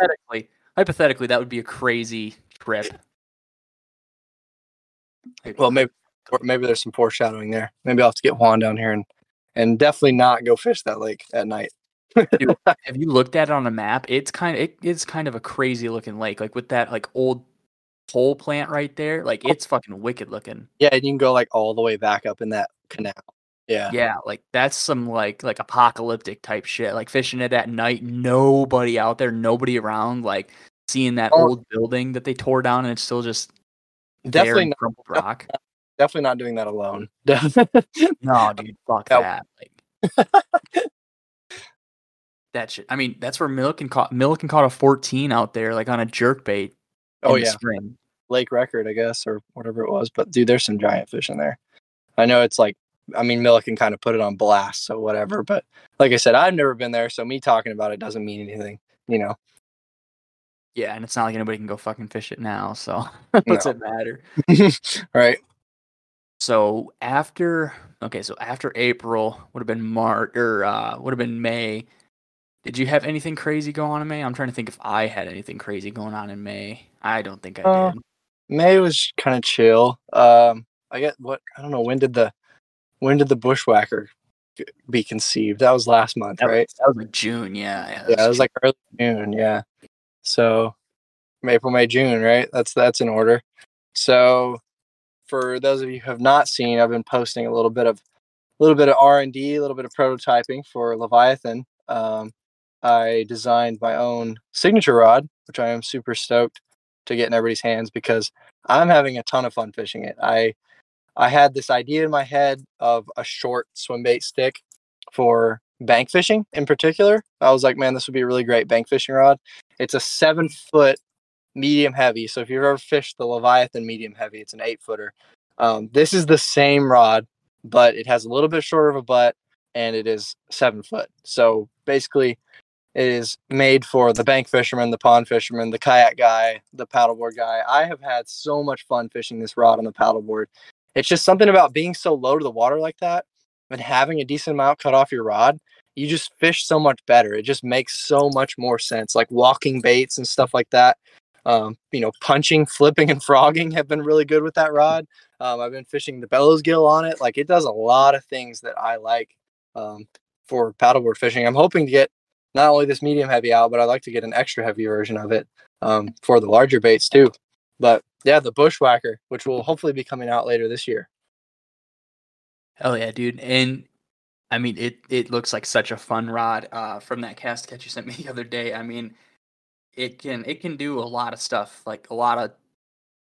Hypothetically, that would be a crazy trip. Well, maybe there's some foreshadowing there. Maybe I'll have to get Juan down here and definitely not go fish that lake at night. Dude, have you looked at it on a map? It's kind of a crazy looking lake, like with that like old pole plant right there. Like it's fucking wicked looking. Yeah, and you can go like all the way back up in that canal. Yeah, like that's some like apocalyptic type shit. Like fishing it at night, nobody out there, nobody around. Like seeing that old building that they tore down and it's still just definitely crumbled rock. Definitely not doing that alone. No, dude, fuck that. Like that shit. I mean, that's where Milliken caught a 14 out there, like on a jerkbait. Oh yeah, spring. Lake record, I guess, or whatever it was. But dude, there's some giant fish in there. I know it's like. I mean, Milliken kind of put it on blast, so whatever. But like I said, I've never been there, so me talking about it doesn't mean anything, you know? Yeah, and it's not like anybody can go fucking fish it now, so what's it matter? Right. So after April would have been March, or would have been May. Did you have anything crazy going on in May? I'm trying to think if I had anything crazy going on in May. I don't think I did. May was kind of chill. I don't know, when did the Bushwhacker be conceived? That was last month, right? That was like June, yeah. It was like early June, yeah. So April, May, June, right? That's in order. So for those of you who have not seen, I've been posting a little bit of R&D, a little bit of prototyping for Leviathan. I designed my own signature rod, which I am super stoked to get in everybody's hands because I'm having a ton of fun fishing it. I had this idea in my head of a short swimbait stick for bank fishing in particular. I was like, man, this would be a really great bank fishing rod. It's a 7-foot medium heavy. So if you've ever fished the Leviathan medium heavy, it's an 8-footer. This is the same rod, but it has a little bit shorter of a butt and it is 7 foot. So basically it is made for the bank fisherman, the pond fisherman, the kayak guy, the paddleboard guy. I have had so much fun fishing this rod on the paddleboard. It's just something about being so low to the water like that and having a decent amount cut off your rod. You just fish so much better. It just makes so much more sense. Like walking baits and stuff like that. You know, punching, flipping, and frogging have been really good with that rod. I've been fishing the Bellows Gill on it. Like it does a lot of things that I like for paddleboard fishing. I'm hoping to get not only this medium heavy out, but I'd like to get an extra heavy version of it for the larger baits too. But yeah, the Bushwhacker, which will hopefully be coming out later this year. Hell yeah, dude. And I mean, it looks like such a fun rod from that cast catch you sent me the other day. I mean, it can do a lot of stuff, like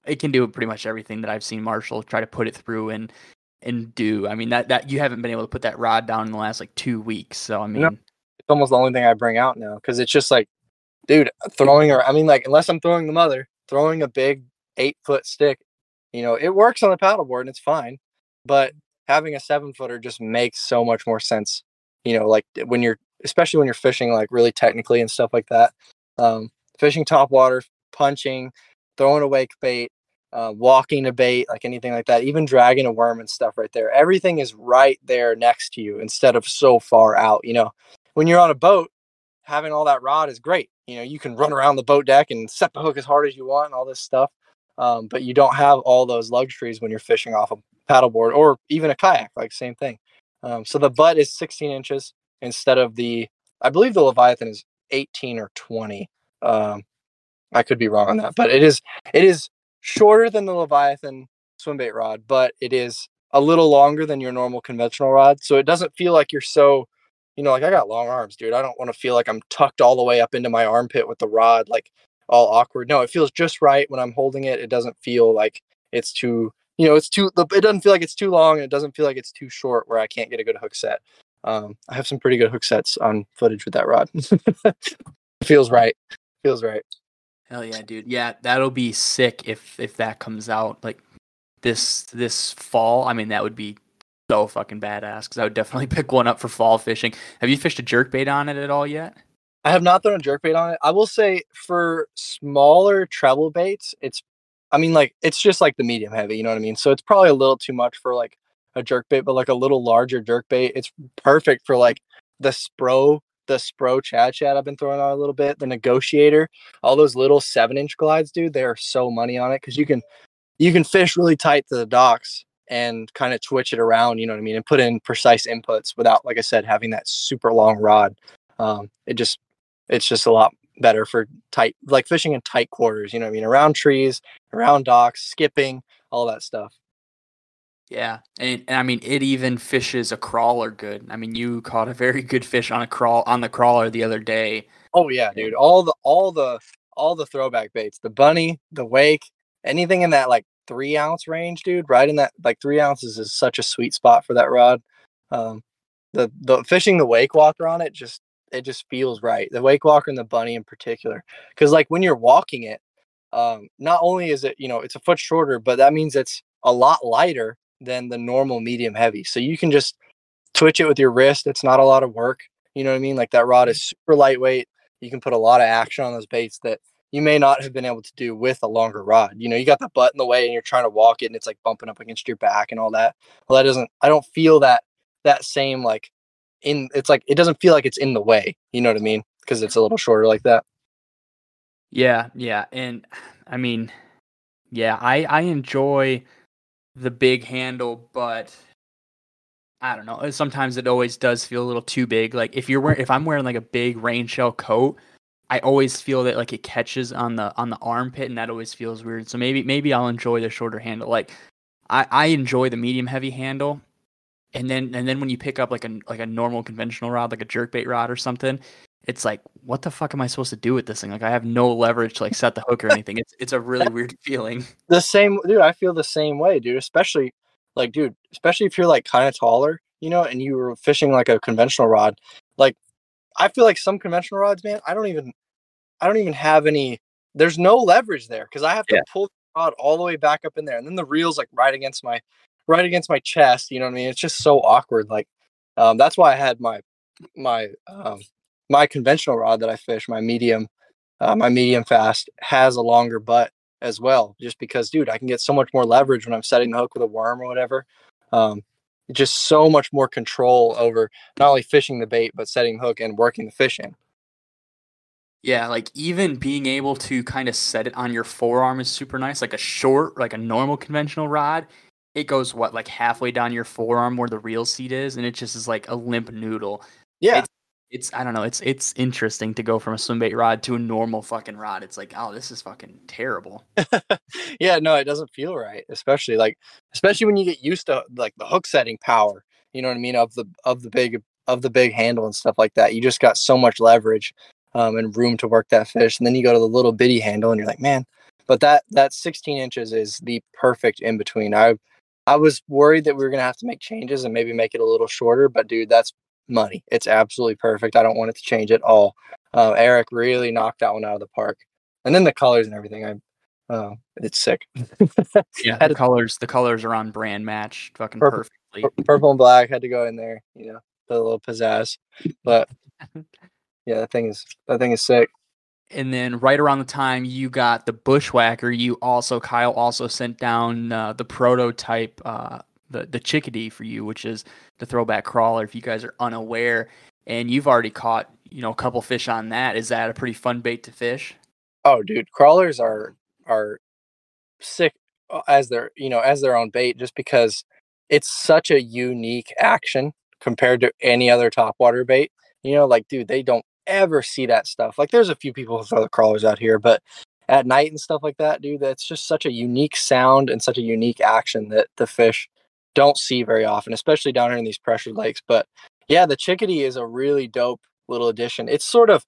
it can do pretty much everything that I've seen Marshall try to put it through and do. I mean, that you haven't been able to put that rod down in the last like 2 weeks. So I mean, no, it's almost the only thing I bring out now because it's just like, dude, unless I'm throwing the mother, throwing a big 8-foot stick, you know, it works on the paddleboard and it's fine, but having a 7-footer just makes so much more sense, you know, like especially when you're fishing like really technically and stuff like that, fishing topwater, punching, throwing a wake bait, walking a bait, like anything like that, even dragging a worm and stuff right there. Everything is right there next to you instead of so far out, you know. When you're on a boat, having all that rod is great. You know, you can run around the boat deck and set the hook as hard as you want and all this stuff. But you don't have all those luxuries when you're fishing off a paddleboard or even a kayak, like same thing. So the butt is 16 inches instead of I believe the Leviathan is 18 or 20. I could be wrong on that, but it is shorter than the Leviathan swimbait rod, but it is a little longer than your normal conventional rod. So it doesn't feel like you're so, you know, like I got long arms, dude. I don't want to feel like I'm tucked all the way up into my armpit with the rod, like all awkward. No, it feels just right when I'm holding it. It doesn't feel like it's too, you know, it doesn't feel like it's too long, and it doesn't feel like it's too short where I can't get a good hook set. I have some pretty good hook sets on footage with that rod. Feels right. Feels right. Hell yeah, dude. Yeah, that'll be sick if that comes out like this fall. I mean, that would be so fucking badass, because I would definitely pick one up for fall fishing. Have you fished a jerkbait on it at all yet? I have not thrown a jerkbait on it. I will say for smaller treble baits, it's just like the medium heavy, you know what I mean? So it's probably a little too much for like a jerkbait, but like a little larger jerkbait, it's perfect for like the Spro Chad I've been throwing on a little bit, the Negotiator, all those little 7-inch glides, dude. They are so money on it, because you can fish really tight to the docks and kind of twitch it around, you know what I mean, and put in precise inputs without, like I said, having that super long rod. It's just a lot better for tight, like fishing in tight quarters, you know what I mean, around trees, around docks, skipping, all that stuff. Yeah, and I mean, it even fishes a crawler good. I mean, you caught a very good fish on the crawler the other day. Oh yeah, dude! All the throwback baits, the bunny, the wake, anything in that like 3-ounce range, dude. Right in that like 3 ounces is such a sweet spot for that rod. The fishing the wake walker on it just feels right. The wake walker and the bunny in particular, because like when you're walking it, not only is it, you know, it's a foot shorter, but that means it's a lot lighter than the normal medium heavy. So you can just twitch it with your wrist. It's not a lot of work. You know what I mean? Like that rod is super lightweight. You can put a lot of action on those baits that you may not have been able to do with a longer rod. You know, you got the butt in the way and you're trying to walk it and it's like bumping up against your back and all that. Well, I don't feel that same, like it doesn't feel like it's in the way. You know what I mean? Because it's a little shorter like that. Yeah. Yeah. And I mean, yeah, I enjoy the big handle, but I don't know. Sometimes it always does feel a little too big. Like if I'm wearing like a big rain shell coat, I always feel that like it catches on the armpit, and that always feels weird. So maybe I'll enjoy the shorter handle. Like I enjoy the medium heavy handle, and then when you pick up like a normal conventional rod, like a jerkbait rod or something, it's like, what the fuck am I supposed to do with this thing? Like I have no leverage to like set the hook or anything. It's a really weird feeling. The same, dude. I feel the same way, dude. Especially if you're like kind of taller, you know, and you were fishing like a conventional rod. Like I feel like some conventional rods, man, I don't even have any. There's no leverage there, because I have to pull the rod all the way back up in there, and then the reel's like right against my chest. You know what I mean? It's just so awkward. Like that's why I had my conventional rod that I fish, my medium fast, has a longer butt as well, just because, dude, I can get so much more leverage when I'm setting the hook with a worm or whatever. Just so much more control over not only fishing the bait, but setting the hook and working the fish in. Yeah, like even being able to kind of set it on your forearm is super nice. Like a normal conventional rod, it goes like halfway down your forearm where the reel seat is, and it just is like a limp noodle. Yeah. It's I don't know. It's interesting to go from a swimbait rod to a normal fucking rod. It's like, oh, this is fucking terrible. Yeah, no, it doesn't feel right, especially when you get used to like the hook setting power. You know what I mean, of the big handle and stuff like that. You just got so much leverage and room to work that fish. And then you go to the little bitty handle, and you're like, man. But that 16 inches is the perfect in between. I was worried that we were gonna have to make changes and maybe make it a little shorter, but dude, that's money. It's absolutely perfect. I don't want it to change at all. Eric really knocked that one out of the park, and then the colors and everything. It's sick. Yeah, the colors are on brand, match fucking perfectly. Purple and black had to go in there, you know, put a little pizzazz. But yeah, that thing is sick. And then right around the time you got the Bushwhacker, Kyle also sent down the prototype. The Chickadee for you, which is the throwback crawler, if you guys are unaware, and you've already caught, you know, a couple fish on that. Is that a pretty fun bait to fish? Oh dude, crawlers are sick as their own bait, just because it's such a unique action compared to any other topwater bait. You know, like, dude, they don't ever see that stuff. Like, there's a few people who throw the crawlers out here, but at night and stuff like that, dude, that's just such a unique sound and such a unique action that the fish don't see very often, especially down here in these pressured lakes. But yeah, the chickadee is a really dope little addition. It's sort of,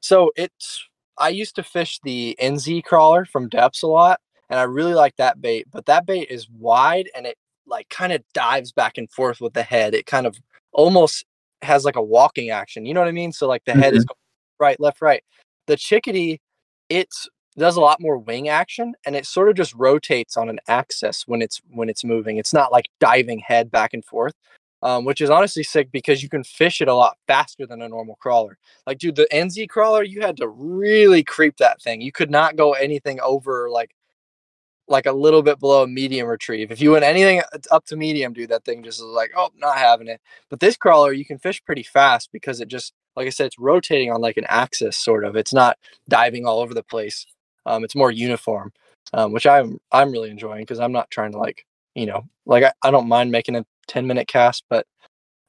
so it's, I used to fish the NZ crawler from depths a lot, and I really like that bait, but that bait is wide and it like kind of dives back and forth with the head. It kind of almost has like a walking action, you know what I mean? So like the head is going right, left, right. The chickadee, it's does a lot more wing action, and it sort of just rotates on an axis when it's moving. It's not like diving head back and forth, which is honestly sick because you can fish it a lot faster than a normal crawler. Like, dude, the NZ crawler, you had to really creep that thing. You could not go anything over like a little bit below a medium retrieve. If you went anything up to medium, dude, that thing just is like, oh, not having it. But this crawler, you can fish pretty fast because it just, like I said, it's rotating on like an axis sort of. It's not diving all over the place. It's more uniform, which I'm really enjoying because I'm not trying to like, you know, like I don't mind making a 10-minute cast, but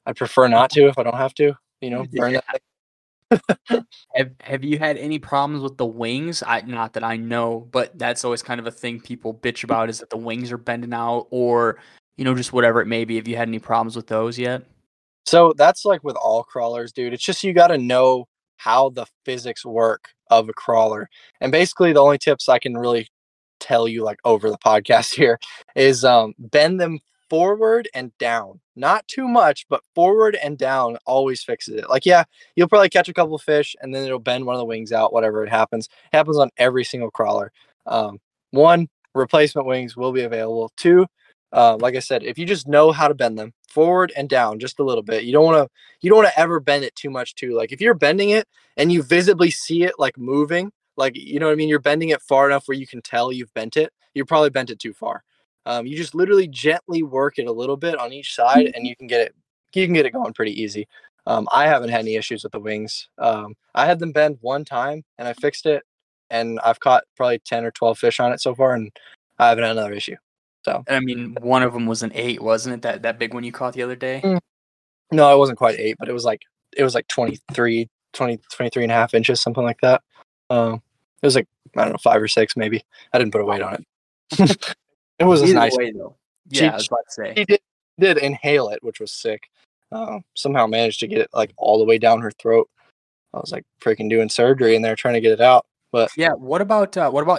I prefer not to if I don't have to, you know, burn that thing. Have you had any problems with the wings? Not that I know, but that's always kind of a thing people bitch about, is that the wings are bending out or, you know, just whatever it may be. Have you had any problems with those yet? So that's like with all crawlers, dude. It's just you got to know how the physics work of a crawler. And basically the only tips I can really tell you like over the podcast here is bend them forward and down, not too much, but forward and down always fixes it. Like, yeah, you'll probably catch a couple of fish and then it'll bend one of the wings out, whatever. It happens on every single crawler. One, replacement wings will be available. Two, like I said, if you just know how to bend them forward and down just a little bit, you don't want to ever bend it too much too. Like if you're bending it and you visibly see it like moving, like, you know what I mean? You're bending it far enough where you can tell you've bent it. You probably bent it too far. You just literally gently work it a little bit on each side and you can get it going pretty easy. I haven't had any issues with the wings. I had them bend one time and I fixed it, and I've caught probably 10 or 12 fish on it so far, and I haven't had another issue. So, I mean, one of them was an 8, wasn't it? That big one you caught the other day? No, it wasn't quite 8, but it was like 23 and a half inches, something like that. It was like, I don't know, 5 or 6 maybe. I didn't put a weight on it. It was a nice way though. Yeah, I was about to say. She did inhale it, which was sick. Somehow managed to get it like all the way down her throat. I was like freaking doing surgery in there trying to get it out. But yeah, what about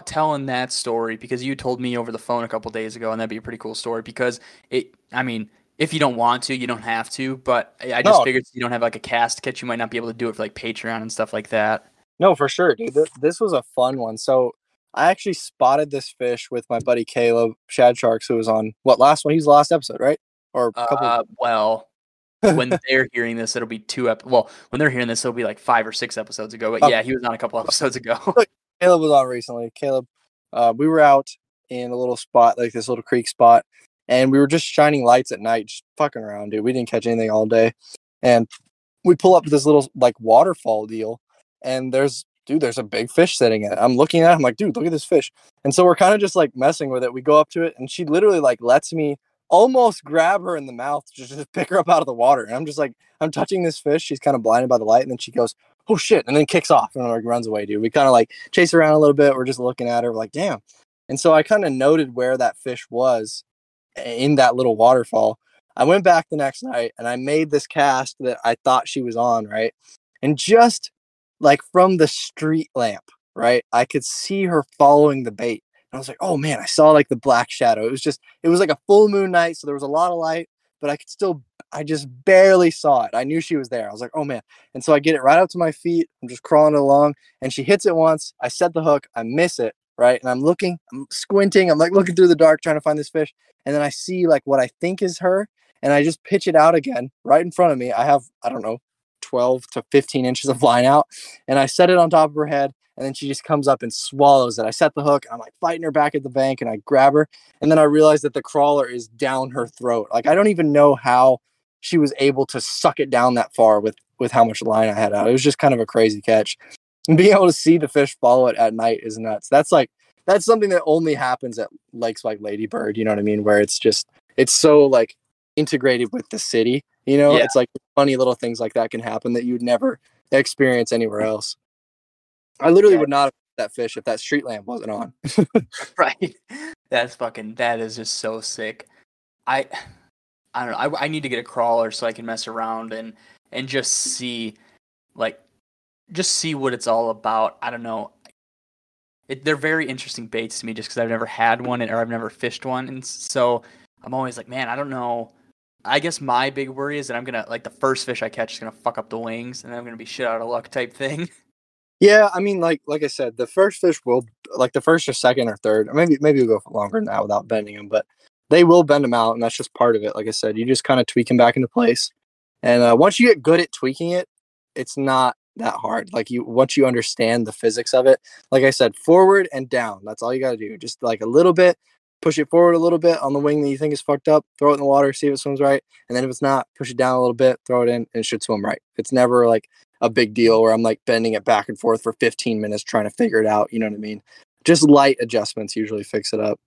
telling that story? Because you told me over the phone a couple days ago, and that'd be a pretty cool story. Because if you don't want to, you don't have to. But I just figured if you don't have like a cast catch, you might not be able to do it for like Patreon and stuff like that. No, for sure, dude. This was a fun one. So I actually spotted this fish with my buddy Caleb Shad Sharks, who was on last one? He's the last episode, right? Or a couple of... well, when they're hearing this, it'll be 2 episodes. Well, when they're hearing this, it'll be like 5 or 6 episodes ago. But yeah, he was on a couple episodes ago. Caleb was on recently. Caleb, we were out in a little spot, like this little creek spot, and we were just shining lights at night, just fucking around, dude. We didn't catch anything all day, and we pull up to this little like waterfall deal, and there's a big fish sitting in it. I'm looking at it. I'm like, dude, look at this fish. And so we're kind of just like messing with it. We go up to it and she literally like lets me almost grab her in the mouth, just pick her up out of the water. And I'm just like, I'm touching this fish. She's kind of blinded by the light. And then she goes, oh shit. And then kicks off and like runs away, dude. We kind of like chase around a little bit. We're just looking at her. We're like, damn. And so I kind of noted where that fish was in that little waterfall. I went back the next night and I made this cast that I thought she was on, right? And just like from the street lamp, right, I could see her following the bait. And I was like, oh man, I saw like the black shadow. It was like a full moon night. So there was a lot of light, but I just barely saw it. I knew she was there. I was like, oh man. And so I get it right up to my feet. I'm just crawling along and she hits it once. I set the hook. I miss it. Right. And I'm looking, I'm squinting. I'm like looking through the dark, trying to find this fish. And then I see like what I think is her. And I just pitch it out again right in front of me. I have, I don't know, 12 to 15 inches of line out, and I set it on top of her head, and then she just comes up and swallows it. I set the hook, I'm like fighting her back at the bank, and I grab her, and then I realize that the crawler is down her throat. Like, I don't even know how she was able to suck it down that far with how much line I had out. It was just kind of a crazy catch, and being able to see the fish follow it at night is nuts. That's something that only happens at lakes like Ladybird, you know what I mean, where it's so like integrated with the city, you know. Yeah. It's like funny little things like that can happen that you'd never experience anywhere else. I literally would not have that fish if that street lamp wasn't on. Right. That is just so sick. I don't know. I need to get a crawler so I can mess around and just see, like, just see what it's all about. I don't know. They're very interesting baits to me just because I've never had one or I've never fished one. And so I'm always like, man, I don't know. I guess my big worry is that I'm going to, like, the first fish I catch is going to fuck up the wings and I'm going to be shit out of luck type thing. Yeah, I mean, like I said, the first fish will, like, the first or second or third, or maybe we'll go for longer than that without bending them, but they will bend them out, and that's just part of it. Like I said, you just kind of tweak them back into place. And once you get good at tweaking it, it's not that hard. Like, once you understand the physics of it, like I said, forward and down, that's all you got to do. Just, like, a little bit, push it forward a little bit on the wing that you think is fucked up, throw it in the water, see if it swims right, and then if it's not, push it down a little bit, throw it in, and it should swim right. It's never, like, a big deal where I'm like bending it back and forth for 15 minutes trying to figure it out. You know what I mean? Just light adjustments usually fix it up.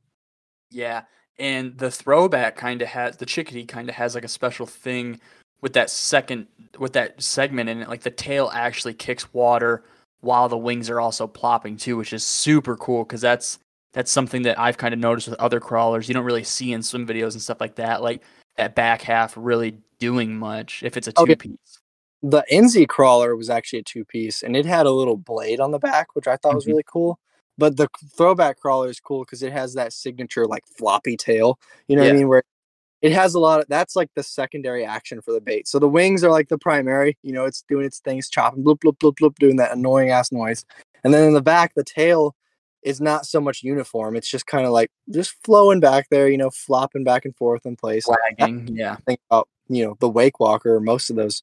Yeah. And the throwback kind of has, the Chickadee kind of has like a special thing with that segment in it. Like the tail actually kicks water while the wings are also plopping too, which is super cool. Cause that's something that I've kind of noticed with other crawlers. You don't really see in swim videos and stuff like that. Like that back half really doing much if it's a two-piece. The NZ crawler was actually a two-piece, and it had a little blade on the back, which I thought was really cool. But the throwback crawler is cool because it has that signature, like, floppy tail. You know what I mean? Where it has a lot of... That's, like, the secondary action for the bait. So the wings are, like, the primary. You know, it's doing its things, chopping, bloop, bloop, bloop, bloop, doing that annoying-ass noise. And then in the back, the tail is not so much uniform. It's just kind of, like, just flowing back there, you know, flopping back and forth in place. Flagging, yeah. Think about, you know, the wake walker, most of those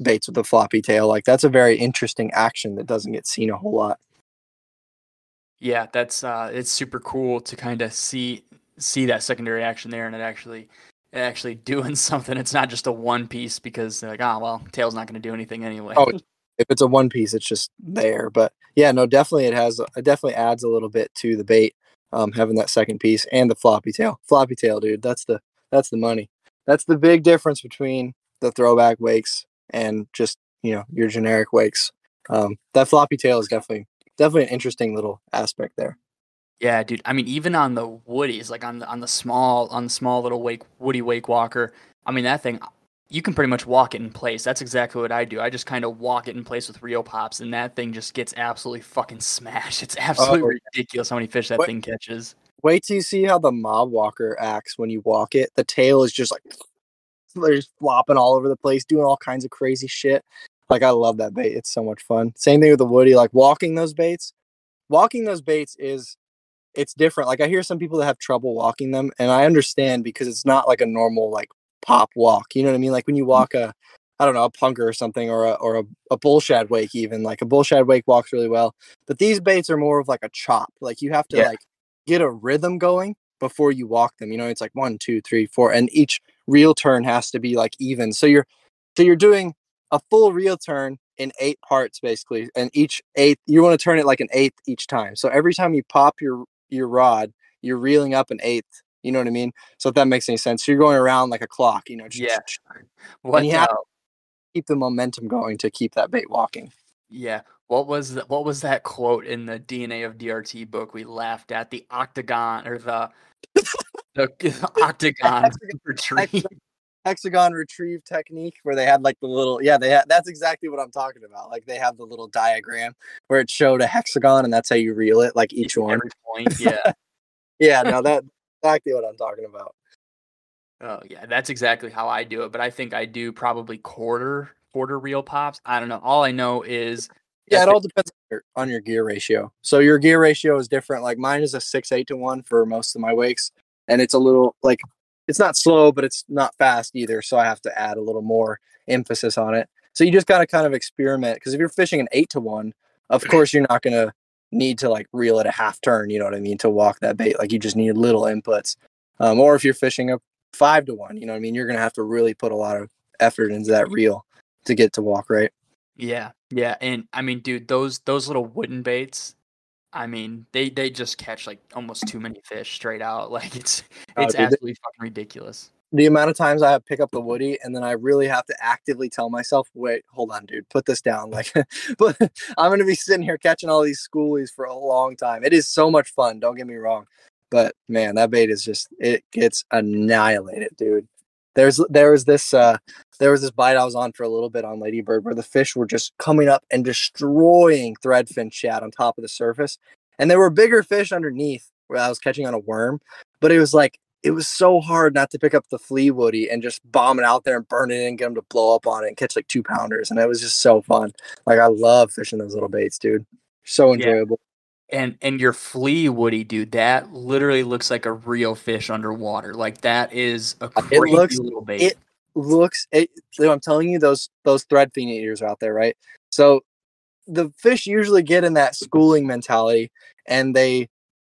baits with a floppy tail, like that's a very interesting action that doesn't get seen a whole lot. Yeah, that's it's super cool to kind of see that secondary action there, and it actually doing something. It's not just a one piece because they're like, oh well, tail's not going to do anything anyway. Oh, if it's a one piece, it's just there. But yeah, no, definitely it definitely adds a little bit to the bait, having that second piece and the floppy tail. Floppy tail, dude, that's the money. That's the big difference between the throwback wakes and just, you know, your generic wakes. That floppy tail is definitely an interesting little aspect there. Yeah, dude. I mean, even on the Woodies, like on the small little Woody wake walker, I mean, that thing, you can pretty much walk it in place. That's exactly what I do. I just kind of walk it in place with reel pops, and that thing just gets absolutely fucking smashed. It's absolutely ridiculous how many fish that thing catches. Wait till you see how the mob walker acts when you walk it. The tail is just like... They're just flopping all over the place, doing all kinds of crazy shit. Like, I love that bait. It's so much fun. Same thing with the Woody. Like, walking those baits is, it's different. Like, I hear some people that have trouble walking them, and I understand because it's not like a normal, like, pop walk. You know what I mean? Like, when you walk a punker or something, or a bullshad wake even. Like, a bullshad wake walks really well. But these baits are more of, like, a chop. Like, you have to, like, get a rhythm going before you walk them. You know, it's like 1, 2, 3, 4, and each reel turn has to be like even. So you're doing a full reel turn in 8 parts basically, and each eighth you want to turn it like an eighth each time. So every time you pop your rod, you're reeling up an eighth. You know what I mean? So if that makes any sense, so you're going around like a clock. You know, and you have to keep the momentum going to keep that bait walking. Yeah. What was that quote in the DNA of DRT book we laughed at? The octagon or the hexagon retrieve technique, where they had like the little that's exactly what I'm talking about. Like they have the little diagram where it showed a hexagon, and that's how you reel it, like each one. Every point, yeah. Yeah, no, that's exactly what I'm talking about. Oh yeah, that's exactly how I do it. But I think I do probably quarter reel pops. I don't know. All I know is it all depends on your gear ratio. So your gear ratio is different. Like mine is a 6:8 to 1 for most of my wakes. And it's a little, like, it's not slow, but it's not fast either. So I have to add a little more emphasis on it. So you just got to kind of experiment. Because if you're fishing an 8 to 1, of course, you're not going to need to, like, reel it a half turn, you know what I mean, to walk that bait. Like, you just need little inputs. Or if you're fishing a 5 to 1, you know what I mean, you're going to have to really put a lot of effort into that reel to get to walk right. Yeah. Yeah. And, I mean, dude, those little wooden baits, I mean, they just catch like almost too many fish straight out. Like it's absolutely fucking ridiculous. the amount of times I pick up the Woody and then I really have to actively tell myself, wait, hold on, dude, put this down. Like, but I'm going to be sitting here catching all these schoolies for a long time. It is so much fun. Don't get me wrong, but man, that bait is just, it gets annihilated, dude. There was this bite I was on for a little bit on Ladybird where the fish were just coming up and destroying threadfin shad on top of the surface. And there were bigger fish underneath where I was catching on a worm, but it was like, it was so hard not to pick up the flea Woody and just bomb it out there and burn it in, get them to blow up on it and catch like 2-pounders. And it was just so fun. Like, I love fishing those little baits, dude. So enjoyable. Yeah. And your flea Woody, dude, that literally looks like a real fish underwater. Like, that is a crazy little bait. I'm telling you, those threadfin eaters are out there, right? So the fish usually get in that schooling mentality, and they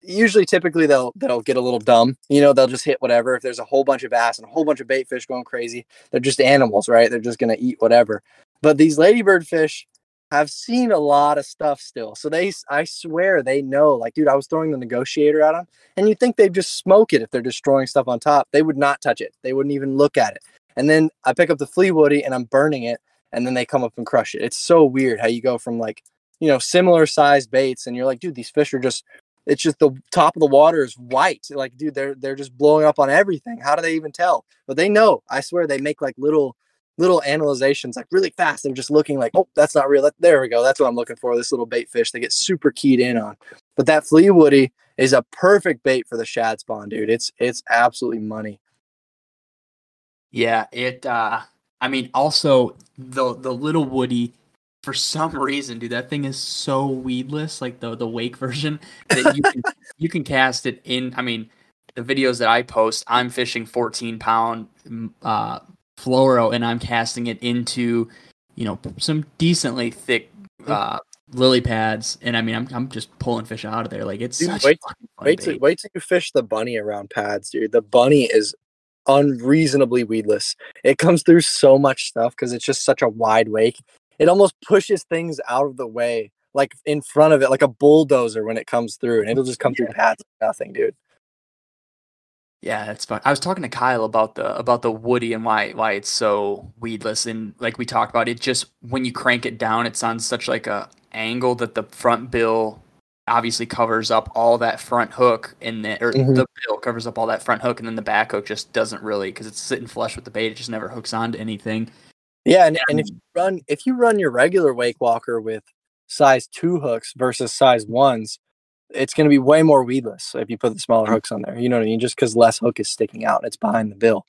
usually typically they'll get a little dumb, you know, they'll just hit whatever. If there's a whole bunch of bass and a whole bunch of bait fish going crazy, they're just animals, right? They're just going to eat whatever. But these ladybird fish have seen a lot of stuff still. So I swear they know, like, dude, I was throwing the Negotiator at them, and you think they'd just smoke it if they're destroying stuff on top. They would not touch it. They wouldn't even look at it. And then I pick up the flea Woody and I'm burning it, and then they come up and crush it. It's so weird how you go from, like, you know, similar size baits, and you're like, dude, these fish are just, it's just the top of the water is white. Like, dude, they're just blowing up on everything. How do they even tell? But they know. I swear they make like little analyzations, like, really fast. They're just looking like, oh, that's not real. There we go. That's what I'm looking for. This little bait fish they get super keyed in on. But that flea Woody is a perfect bait for the shad spawn, dude. It's absolutely money. Yeah, also the little Woody, for some reason, dude, that thing is so weedless, like the wake version, that you can cast it in. I mean, the videos that I post, I'm fishing 14-pound fluoro, and I'm casting it into, you know, some decently thick lily pads, and I mean, I'm just pulling fish out of there. Like, it's, dude, such wait till you fish the bunny around pads, dude. The bunny is unreasonably weedless. It comes through so much stuff because it's just such a wide wake. It almost pushes things out of the way, like in front of it, like a bulldozer when it comes through, and it'll just come through paths like nothing, dude. Yeah, that's fun. I was talking to Kyle about the Woody and why it's so weedless, and like we talked about, it just, when you crank it down, it's on such like a angle that the front bill obviously covers up all that front hook, and the bill covers up all that front hook, and then the back hook just doesn't really, because it's sitting flush with the bait, it just never hooks onto anything. Yeah, and if you run your regular wake walker with size 2 hooks versus size 1s, it's going to be way more weedless if you put the smaller hooks on there. You know what I mean? Just because less hook is sticking out, it's behind the bill.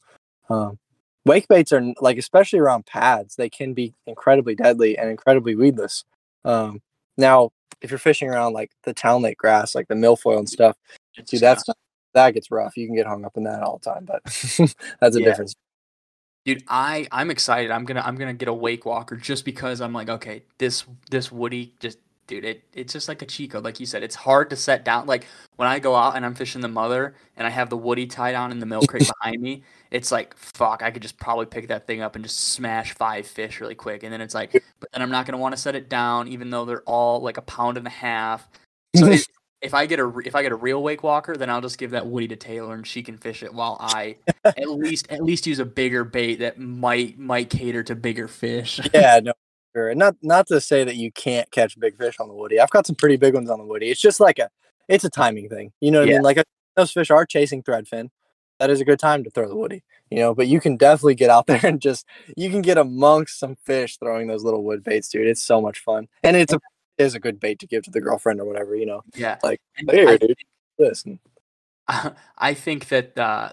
Wake baits are, like, especially around pads, they can be incredibly deadly and incredibly weedless. Now, if you're fishing around like the town lake grass, like the milfoil and stuff, dude, that gets rough. You can get hung up in that all the time, but that's a difference. Dude, I'm excited. I'm gonna get a wake walker just because I'm like, okay, this Woody just, dude, it's just like a Chico, like you said. It's hard to set down. Like, when I go out and I'm fishing the mother and I have the Woody tied on in the milk crate behind me, it's like, fuck, I could just probably pick that thing up and just smash 5 fish really quick. And then it's like, but then I'm not gonna want to set it down, even though they're all like 1.5 pounds. So if I get a real wake walker, then I'll just give that Woody to Taylor, and she can fish it while I at least use a bigger bait that might cater to bigger fish. Yeah, no, sure. And not to say that you can't catch big fish on the Woody. I've got some pretty big ones on the Woody. It's just like it's a timing thing. You know what I mean? Like, those fish are chasing threadfin. That is a good time to throw the Woody, you know, but you can definitely get out there and just, you can get amongst some fish throwing those little wood baits, dude. It's so much fun. And it's is a good bait to give to the girlfriend or whatever, you know. Yeah, like, here, dude, listen. I think that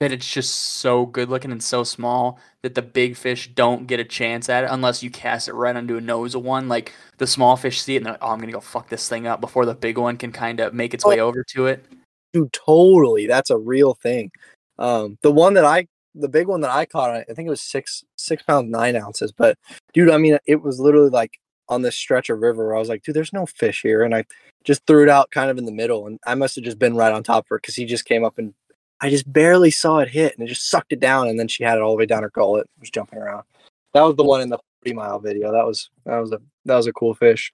it's just so good looking and so small that the big fish don't get a chance at it unless you cast it right onto a nose of one. Like, the small fish see it and they're like, "Oh, I'm gonna go fuck this thing up," before the big one can kind of make its way over to it. Dude, totally, that's a real thing. The big one that I caught, I think it was 6 pounds 9 ounces. But dude, I mean, it was literally like, on this stretch of river where I was like, dude, there's no fish here. And I just threw it out kind of in the middle, and I must've just been right on top of her, 'cause he just came up and I just barely saw it hit, and it just sucked it down. And then she had it all the way down her gullet, was jumping around. That was the one in the 40-mile video. That was a cool fish.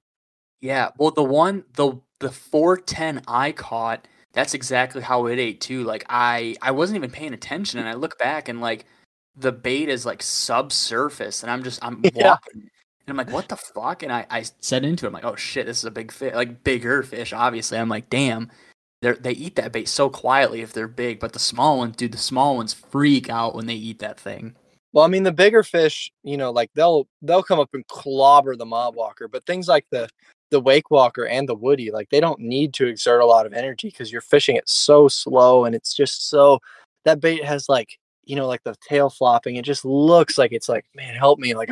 Yeah. Well, the 410 I caught that's exactly how it ate too. Like I wasn't even paying attention, and I look back and like the bait is like subsurface, and I'm walking. And I'm like, what the fuck? And I said into it, I'm like, oh shit, this is a big fish, like bigger fish, obviously. I'm like, damn, they eat that bait so quietly if they're big. But the small ones, dude, the small ones freak out when they eat that thing. Well, I mean, the bigger fish, you know, like they'll come up and clobber the mob walker. But things like the wake walker and the woody, like they don't need to exert a lot of energy because you're fishing it so slow, and it's just so that bait has like, you know, like the tail flopping, it just looks like it's like, man, help me, like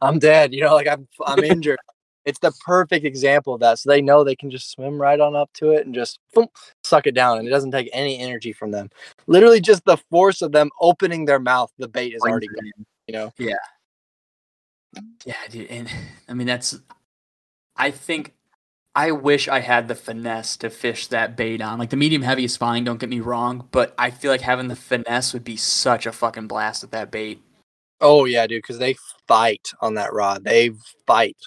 I'm dead, you know, like I'm injured. It's the perfect example of that. So they know they can just swim right on up to it and just boom, suck it down, and it doesn't take any energy from them. Literally just the force of them opening their mouth, the bait is already gone, you know. Yeah dude, and I mean that's, I think I wish I had the finesse to fish that bait on. Like, the medium heavy is fine, don't get me wrong, but I feel like having the finesse would be such a fucking blast at that bait. Oh, yeah, dude, because they fight on that rod. They fight.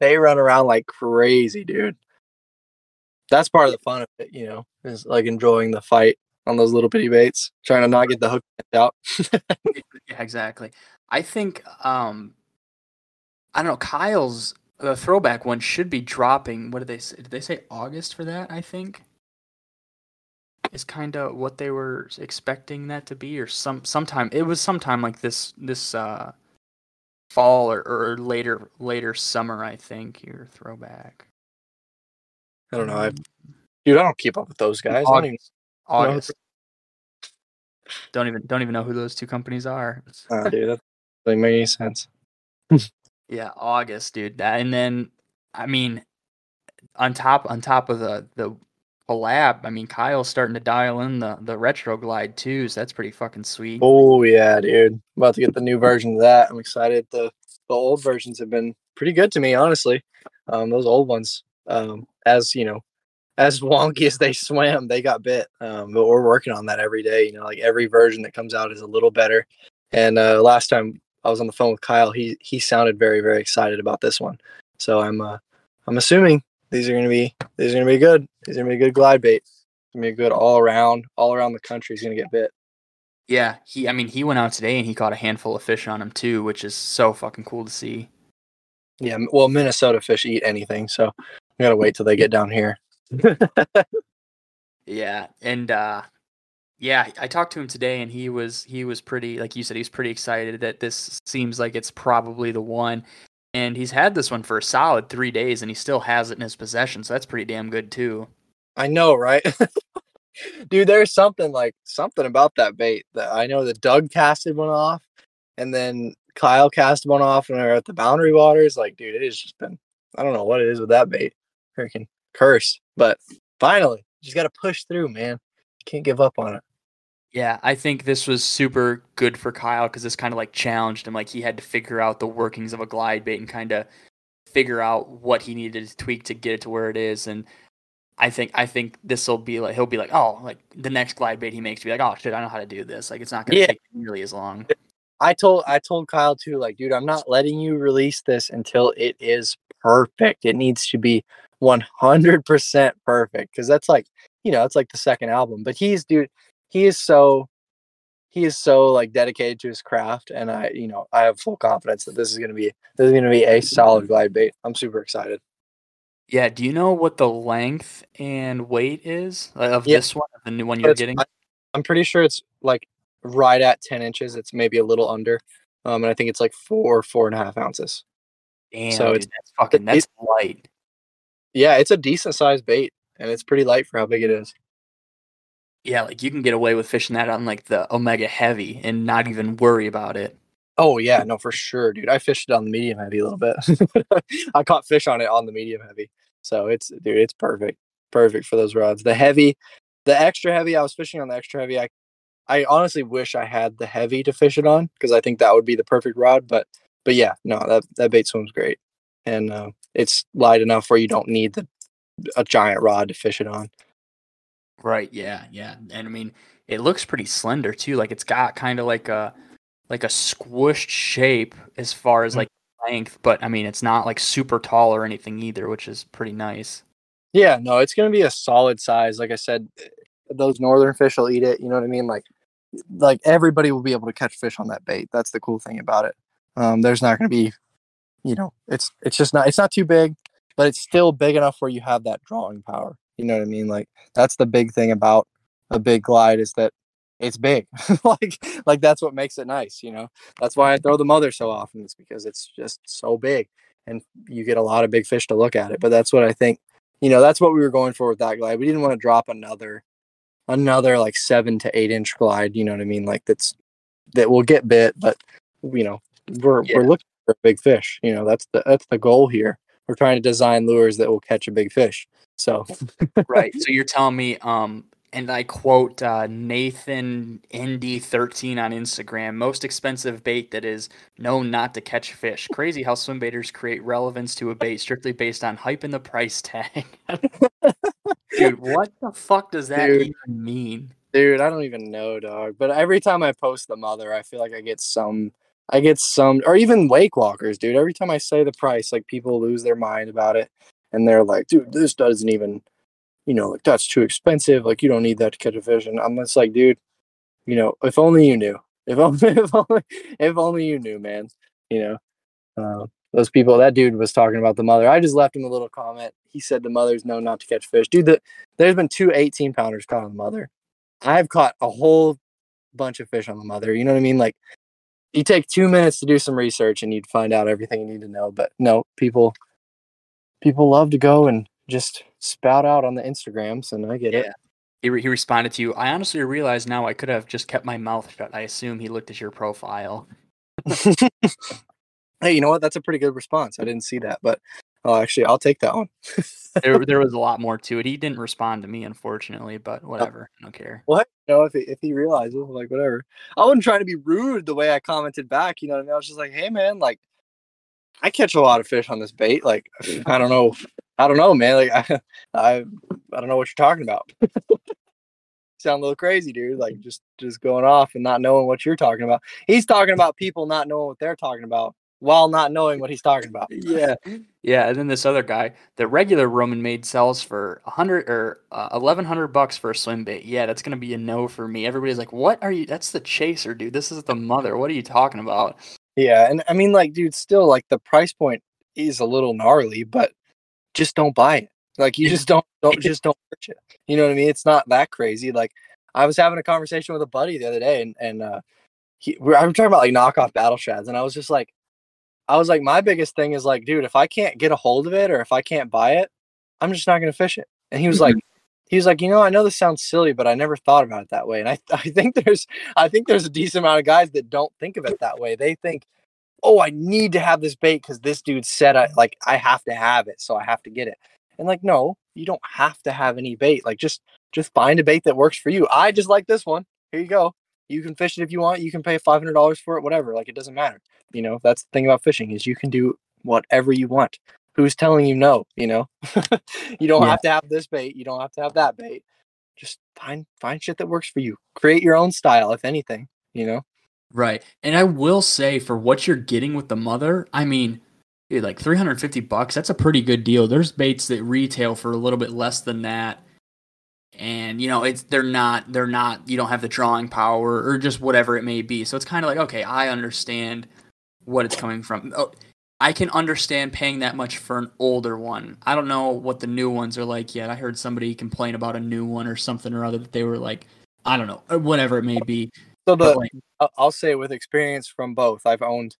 They run around like crazy, dude. That's part of the fun of it, you know, is like enjoying the fight on those little bitty baits, trying to not get the hook out. Yeah, exactly. I think, I don't know, Kyle's... the throwback one should be dropping. What did they say? Did they say August for that? I think is kind of what they were expecting that to be, or sometime. It was sometime like this fall or later summer. I think your throwback. I don't know. I don't keep up with those guys. August. Don't even know who those two companies are. Oh, dude, that doesn't make any sense. Yeah, August, dude. And then, I mean, on top of the collab, I mean, Kyle's starting to dial in the retro glide too, so that's pretty fucking sweet. Oh yeah, dude. About to get the new version of that. I'm excited. The old versions have been pretty good to me, honestly. Those old ones, as you know, as wonky as they swam, they got bit. But we're working on that every day. You know, like every version that comes out is a little better. And last time I was on the phone with Kyle, he sounded very, very excited about this one. So I'm assuming these are gonna be good. These are gonna be good glide bait. It's gonna be good all around the country. He's gonna get bit. Yeah, he went out today and he caught a handful of fish on him too, which is so fucking cool to see. Yeah, well, Minnesota fish eat anything, so I gotta wait till they get down here. Yeah, and yeah, I talked to him today, and he was pretty, like you said, he's pretty excited that this seems like it's probably the one. And he's had this one for a solid 3 days, and he still has it in his possession, so that's pretty damn good too. I know, right? Dude, there's something about that bait that I know that Doug casted one off, and then Kyle cast one off when we were at the Boundary Waters. Like, dude, it has just been, I don't know what it is with that bait. Freaking cursed. But finally, just got to push through, man. Can't give up on it. Yeah, I think this was super good for Kyle because this kind of like challenged him. Like he had to figure out the workings of a glide bait and kind of figure out what he needed to tweak to get it to where it is. And I think this will be like, he'll be like, oh, like the next glide bait he makes, be like, oh shit, I know how to do this. Like it's not going to take nearly as long. I told Kyle too, like, dude, I'm not letting you release this until it is perfect. It needs to be 100% perfect because that's like, you know, it's like the second album, but he is so like dedicated to his craft, and I have full confidence that this is gonna be a solid glide bait. I'm super excited. Yeah. Do you know what the length and weight is of this one, the new one you're getting? I'm pretty sure it's like right at 10 inches. It's maybe a little under, and I think it's like 4.5 ounces. Damn, so dude, that's light. Yeah, it's a decent sized bait. And it's pretty light for how big it is. Yeah, like you can get away with fishing that on like the Omega Heavy and not even worry about it. Oh, yeah. No, for sure, dude. I fished it on the Medium Heavy a little bit. I caught fish on it on the Medium Heavy. So it's perfect. Perfect for those rods. The Heavy, the Extra Heavy, I was fishing on the Extra Heavy. I honestly wish I had the Heavy to fish it on because I think that would be the perfect rod. But yeah, no, that bait swims great. And it's light enough where you don't need a giant rod to fish it on. Right. Yeah. And I mean, it looks pretty slender too. Like it's got kind of like a squished shape as far as like length, but I mean, it's not like super tall or anything either, which is pretty nice. Yeah, no, it's going to be a solid size. Like I said, those northern fish will eat it. You know what I mean? Like everybody will be able to catch fish on that bait. That's the cool thing about it. There's not going to be, you know, it's just not, it's not too big, but it's still big enough where you have that drawing power. You know what I mean? Like that's the big thing about a big glide is that it's big. like that's what makes it nice. You know, that's why I throw the mother so often, is because it's just so big and you get a lot of big fish to look at it. But that's what I think, you know, that's what we were going for with that glide. We didn't want to drop another like 7 to 8 inch glide. You know what I mean? Like that will get bit, but you know, we're looking for a big fish. You know, that's the goal here. We're trying to design lures that will catch a big fish. So, right. So you're telling me, and I quote Nathan ND13 on Instagram, most expensive bait that is known not to catch fish. Crazy how swim baiters create relevance to a bait strictly based on hype and the price tag. Dude, what the fuck does that even mean? Dude, I don't even know, dog. But every time I post the mother, I feel like I get some, or even lake walkers, dude. Every time I say the price, like people lose their mind about it. And they're like, dude, this doesn't even, you know, like that's too expensive. Like you don't need that to catch a fish. And I'm just like, dude, you know, if only you knew. If only you knew, man. You know, those people. That dude was talking about the mother. I just left him a little comment. He said the mother's known not to catch fish, dude. There's been two 18 pounders caught on the mother. I've caught a whole bunch of fish on the mother. You know what I mean? Like, you take 2 minutes to do some research and you'd find out everything you need to know. But no, people love to go and just spout out on the Instagrams, and I get it. He responded to you. I honestly realize now I could have just kept my mouth shut. I assume he looked at your profile. Hey, you know what? That's a pretty good response. I didn't see that, but actually, I'll take that one. there was a lot more to it. He didn't respond to me, unfortunately, but whatever. I don't care. What? You know, if he realizes, like, whatever. I wasn't trying to be rude the way I commented back. You know what I mean? I was just like, hey, man, like, I catch a lot of fish on this bait. Like, I don't know, man. Like, I don't know what you're talking about. Sound a little crazy, dude. Like, just going off and not knowing what you're talking about. He's talking about people not knowing what they're talking about while not knowing what he's talking about. Yeah. And then this other guy, the regular Roman maid sells for $1,100 for a swim bait. Yeah, that's gonna be a no for me. Everybody's like, "What are you? That's the chaser, dude. This is the mother. What are you talking about?" Yeah, and I mean, like, dude, still, like, the price point is a little gnarly, but just don't buy it. Like, you just don't search it. You know what I mean? It's not that crazy. Like, I was having a conversation with a buddy the other day, and I'm talking about, like, knockoff battle shads, and I was like, my biggest thing is, like, dude, if I can't get a hold of it or if I can't buy it, I'm just not going to fish it. And he was like, you know, I know this sounds silly, but I never thought about it that way. And I think there's a decent amount of guys that don't think of it that way. They think, oh, I need to have this bait because this dude said I have to have it, so I have to get it. And like, no, you don't have to have any bait. Like, just find a bait that works for you. I just like this one. Here you go. You can fish it if you want. You can pay $500 for it, whatever. Like, it doesn't matter. You know, that's the thing about fishing is you can do whatever you want. Who's telling you no? You know, you don't have to have this bait. You don't have to have that bait. Just find shit that works for you. Create your own style, if anything. You know, right? And I will say, for what you're getting with the mother, I mean, dude, like $350. That's a pretty good deal. There's baits that retail for a little bit less than that, and you know, they're not. You don't have the drawing power or just whatever it may be. So it's kind of like, okay, I understand what it's coming from. Oh, I can understand paying that much for an older one. I don't know what the new ones are like yet. I heard somebody complain about a new one or something or other that they were like, I don't know, whatever it may be. So I'll say with experience from both, I've owned.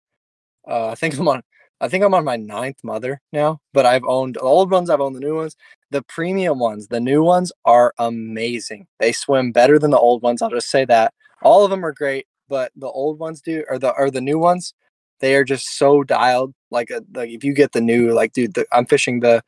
I think I'm on my ninth mother now, but I've owned the old ones. I've owned the new ones. The premium ones, the new ones are amazing. They swim better than the old ones. I'll just say that. All of them are great, but the old ones do, or the new ones. They are just so dialed. Like if you get the new, like, dude, I'm fishing the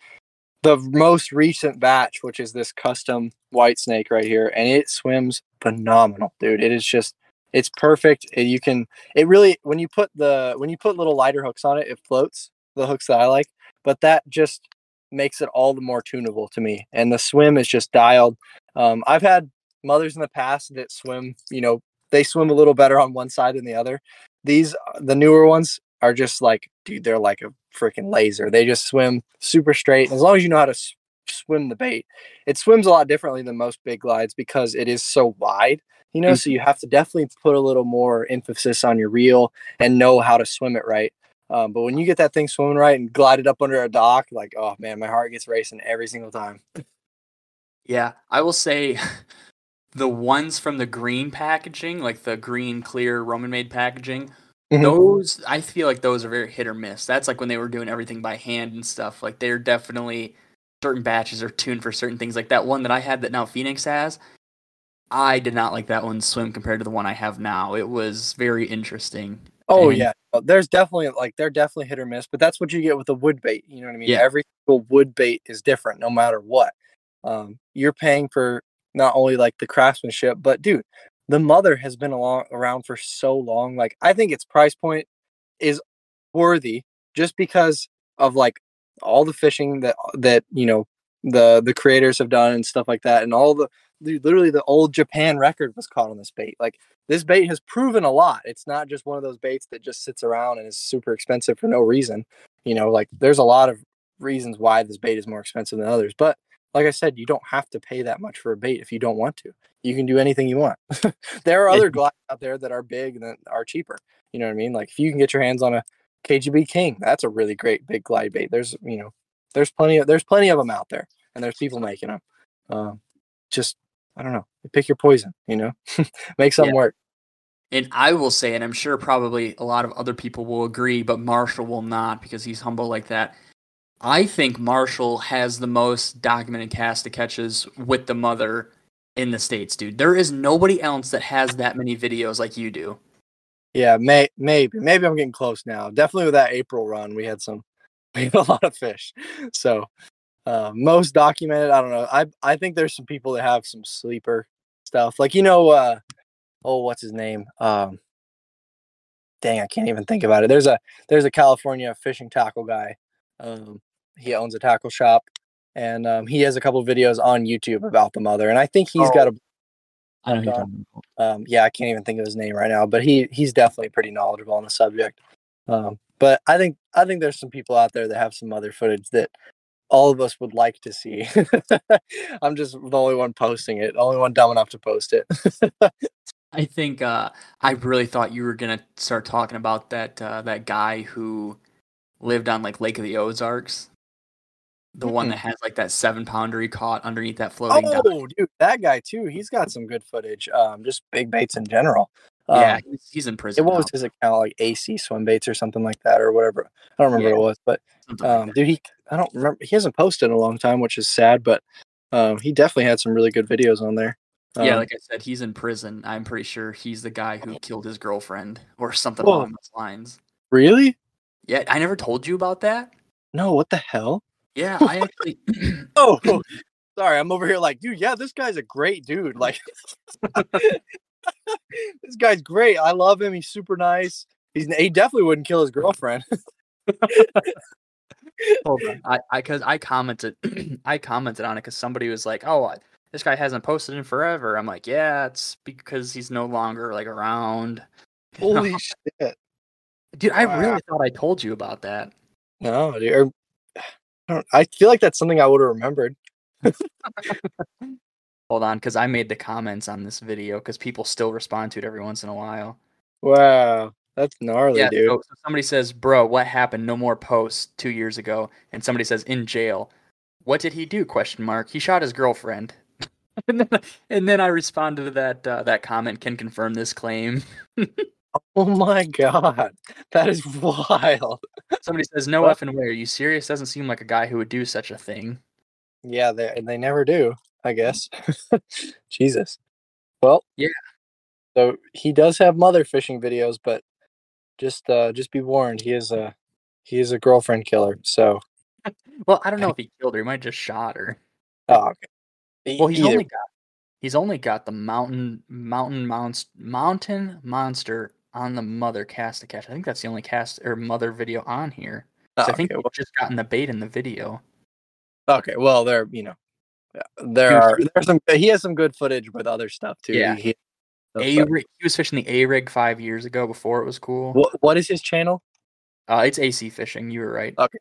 most recent batch, which is this custom white snake right here, and it swims phenomenal, dude. It is just, it's perfect. When you put little lighter hooks on it, it floats, the hooks that I like, but that just makes it all the more tunable to me. And the swim is just dialed. I've had mothers in the past that swim, you know, they swim a little better on one side than the other. The newer ones are just like, dude, they're like a freaking laser. They just swim super straight. And as long as you know how to swim the bait. It swims a lot differently than most big glides because it is so wide, you know, so you have to definitely put a little more emphasis on your reel and know how to swim it right. But when you get that thing swimming right and glided up under a dock, like, oh man, my heart gets racing every single time. Yeah, I will say the ones from the green packaging, like the green, clear, Roman-made packaging, those, I feel like those are very hit or miss. That's like when they were doing everything by hand and stuff. Like, they're definitely, certain batches are tuned for certain things. Like that one that I had that now Phoenix has, I did not like that one swim compared to the one I have now. It was very interesting. Oh, and yeah. There's definitely, like, they're definitely hit or miss, but that's what you get with a wood bait. You know what I mean? Yeah. Every single wood bait is different, no matter what. You're paying for not only, like, the craftsmanship, but, dude, the mother has been around for so long. Like, I think its price point is worthy just because of, like, all the fishing that you know, the creators have done and stuff like that. And all the, dude, literally the old Japan record was caught on this bait. Like, this bait has proven a lot. It's not just one of those baits that just sits around and is super expensive for no reason. You know, like, there's a lot of reasons why this bait is more expensive than others. But like I said, you don't have to pay that much for a bait if you don't want to. You can do anything you want. There are other glides out there that are big and that are cheaper. You know what I mean? Like, if you can get your hands on a KGB King, that's a really great big glide bait. There's, you know, there's plenty of them out there, and there's people making them. Just, I don't know, pick your poison, you know. Make something work. And I will say, and I'm sure probably a lot of other people will agree, but Marshall will not because he's humble like that. I think Marshall has the most documented cast of catches with the mother in the States, dude. There is nobody else that has that many videos like you do. Yeah, maybe I'm getting close now. Definitely with that April run, we had a lot of fish. So most documented, I don't know. I think there's some people that have some sleeper stuff. Like, you know, what's his name? Dang, I can't even think about it. There's a California fishing tackle guy. He owns a tackle shop, and he has a couple videos on YouTube about the mother. And I think he's got a. I don't know. Yeah, I can't even think of his name right now, but he's definitely pretty knowledgeable on the subject. But I think there's some people out there that have some mother footage that all of us would like to see. I'm just the only one posting it, only one dumb enough to post it. I think I really thought you were gonna start talking about that guy who lived on like Lake of the Ozarks. The one that has like that 7-pounder he caught underneath that floating dock. Oh, dude, that guy too. He's got some good footage. Just big baits in general. Yeah, he's in prison. What was his account, like AC Swim Baits or something like that, or whatever? I don't remember what it was, but dude, I don't remember. He hasn't posted in a long time, which is sad. But he definitely had some really good videos on there. Yeah, like I said, he's in prison. I'm pretty sure he's the guy who killed his girlfriend or something along those lines. Really? Yeah, I never told you about that. No, what the hell? Yeah, I actually. Oh, sorry. I'm over here like, dude. Yeah, this guy's a great dude. Like, this guy's great. I love him. He's super nice. He definitely wouldn't kill his girlfriend. Hold on, I commented on it because somebody was like, "Oh, this guy hasn't posted in forever." I'm like, "Yeah, it's because he's no longer like around." Holy shit, dude! I really thought I told you about that. No, dude. I feel like that's something I would have remembered. Hold on, because I made the comments on this video because people still respond to it every once in a while. Wow, that's gnarly, dude. So somebody says, "Bro, what happened? No more posts 2 years ago." And somebody says, "In jail. What did he do? ? He shot his girlfriend." and then I responded to that comment. Can confirm this claim. Oh my god, that is wild. Somebody says, "No effing way, are you serious? Doesn't seem like a guy who would do such a thing." Yeah, they never do, I guess. Jesus. Well, yeah. So he does have mother fishing videos, but just be warned, he is a girlfriend killer. So, well, I don't know if he killed her; he might have just shot her. Oh, okay. Well, he's only got the mountain monster on the mother cast to catch. I think that's the only cast or mother video on here. Oh, I think we've just gotten the bait in the video. Okay, well, he has some good footage with other stuff too. Yeah, he was fishing the A-Rig 5 years ago before it was cool. What is his channel? It's AC Fishing. You were right. Okay,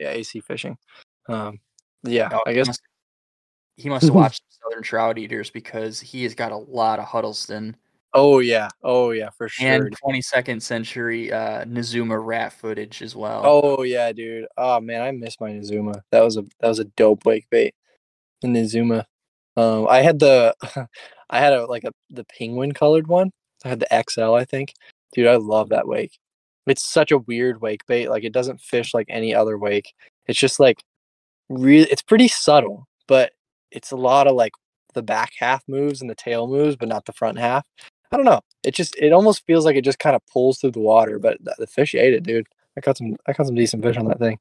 AC Fishing. Yeah, I guess he must have watched Southern Trout Eaters, because he has got a lot of Huddleston. Oh yeah, for sure. And 22nd century Nizuma rat footage as well. Oh yeah, dude. Oh man, I miss my Nizuma. That was a dope wake bait. The Nizuma. I had the penguin colored one. I had the XL, I think. Dude, I love that wake. It's such a weird wake bait. Like, it doesn't fish like any other wake. It's just like really, it's pretty subtle, but it's a lot of like the back half moves and the tail moves, but not the front half. I don't know. It almost feels like it just kind of pulls through the water, but the fish ate it, dude. I caught some decent fish on that thing.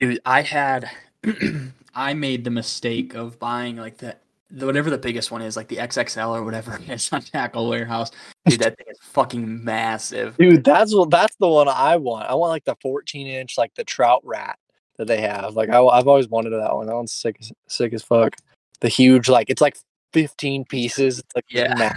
Dude, I made the mistake of buying like the whatever the biggest one is, like the XXL or whatever it is on Tackle Warehouse. Dude, that thing is fucking massive. Dude, that's the one I want. I want like the 14-inch, like the trout rat that they have. Like I've always wanted that one. That one's sick as fuck. The huge, like it's like 15 pieces. It's like, yeah,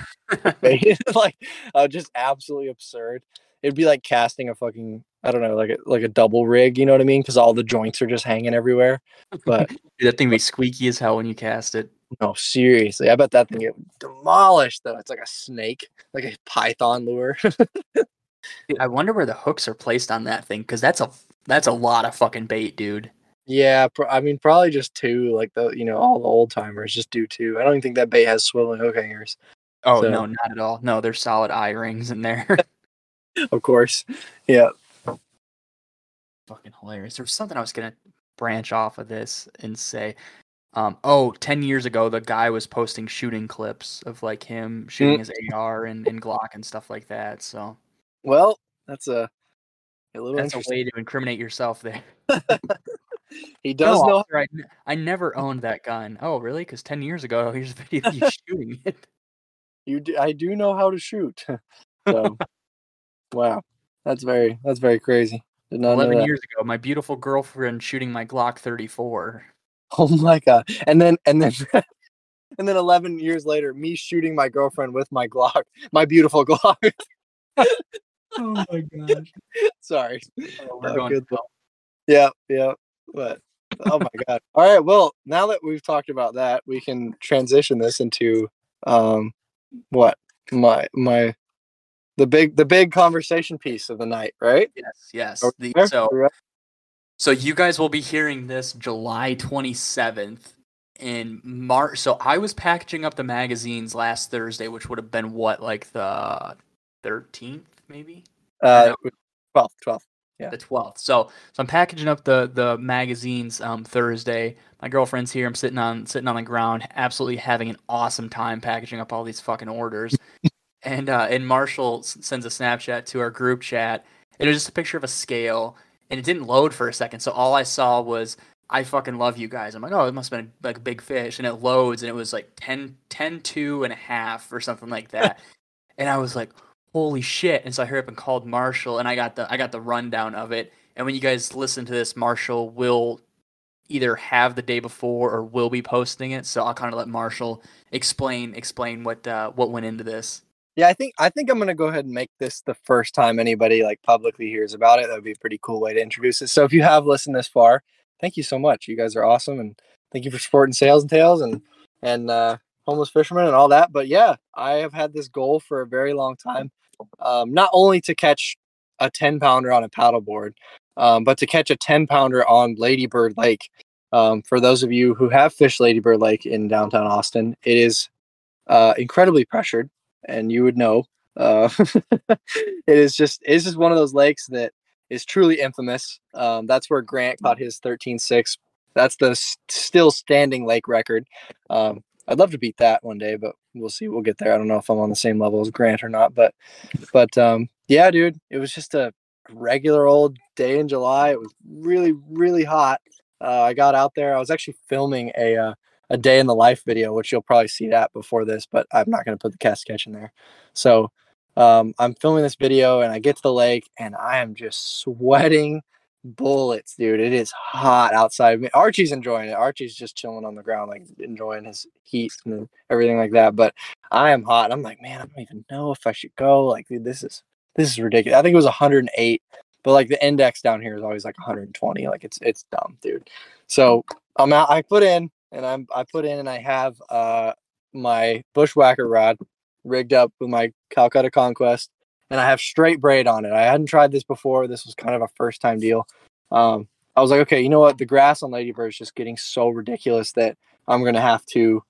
like just absolutely absurd. It'd be like casting a fucking, I don't know, like a double rig, you know what I mean? Because all the joints are just hanging everywhere. But dude, that thing be squeaky as hell when you cast it. No, seriously, I bet that thing get demolished though. It's like a snake, like a python lure. Dude, I wonder where the hooks are placed on that thing, because that's a lot of fucking bait, dude. Yeah, I mean, probably just two, like the, you know, all the old timers just do two. I don't even think that bait has swiveling hook hangers. Oh, so. No, not at all. No, there's solid eye rings in there. Of course. Yeah. Fucking hilarious. There was something I was going to branch off of this and say, 10 years ago, the guy was posting shooting clips of like him shooting his AR and Glock and stuff like that. So, well, that's a way to incriminate yourself there. He does know. I never owned that gun. Oh, really? Because 10 years ago, here's a video of you shooting it. I do know how to shoot. So, wow, that's very crazy. 11 years ago, my beautiful girlfriend shooting my Glock 34. Oh my god! And then 11 years later, me shooting my girlfriend with my Glock, my beautiful Glock. Oh my gosh! Sorry. Oh, good. Yeah. But oh my god! All right. Well, now that we've talked about that, we can transition this into the big conversation piece of the night, right? Yes. Okay. So you guys will be hearing this July 27th in March. So I was packaging up the magazines last Thursday, which would have been what, like the 13th, maybe? 12th. Yeah. The 12th. So I'm packaging up the magazines Thursday. My girlfriend's here. I'm sitting on the ground, absolutely having an awesome time packaging up all these fucking orders. And Marshall sends a Snapchat to our group chat. It was just a picture of a scale, and it didn't load for a second. So all I saw was, I fucking love you guys. I'm like, oh, it must have been like a big fish. And it loads, and it was like 10, 2 and a half or something like that. And I was like, holy shit. And so I hurried up and called Marshall, and I got the rundown of it. And when you guys listen to this, Marshall will either have the day before or will be posting it. So I'll kind of let Marshall explain what went into this. Yeah, I think I'm gonna go ahead and make this the first time anybody like publicly hears about it. That would be a pretty cool way to introduce it. So if you have listened this far, thank you so much. You guys are awesome, and thank you for supporting Scales and Tails and homeless fishermen and all that. But yeah, I have had this goal for a very long time. Not only to catch a 10-pounder on a paddleboard, but to catch a 10-pounder on Ladybird Lake. For those of you who have fished Ladybird Lake in downtown Austin, it is incredibly pressured, and you would know. It's just one of those lakes that is truly infamous. That's where Grant caught his 13-6. That's the still standing lake record. I'd love to beat that one day, but we'll see. We'll get there. I don't know if I'm on the same level as Grant or not, but yeah, dude, it was just a regular old day in July. It was really, really hot. I got out there. I was actually filming a day in the life video, which you'll probably see that before this, but I'm not going to put the cast sketch in there. So I'm filming this video, and I get to the lake, and I am just sweating bullets, dude. It is hot outside. I mean, Archie's enjoying it. Archie's just chilling on the ground, like enjoying his heat and everything like that. But I am hot. I'm like, man, I don't even know if I should go. Like, dude, this is ridiculous. I think it was 108, but like the index down here is always like 120. Like it's dumb, dude. So I'm out. I put in and I have my Bushwhacker rod rigged up with my Calcutta Conquest, and I have straight braid on it. I hadn't tried this before. This was kind of a first time deal. I was like, okay, you know what? The grass on Ladybird is just getting so ridiculous that I'm gonna have to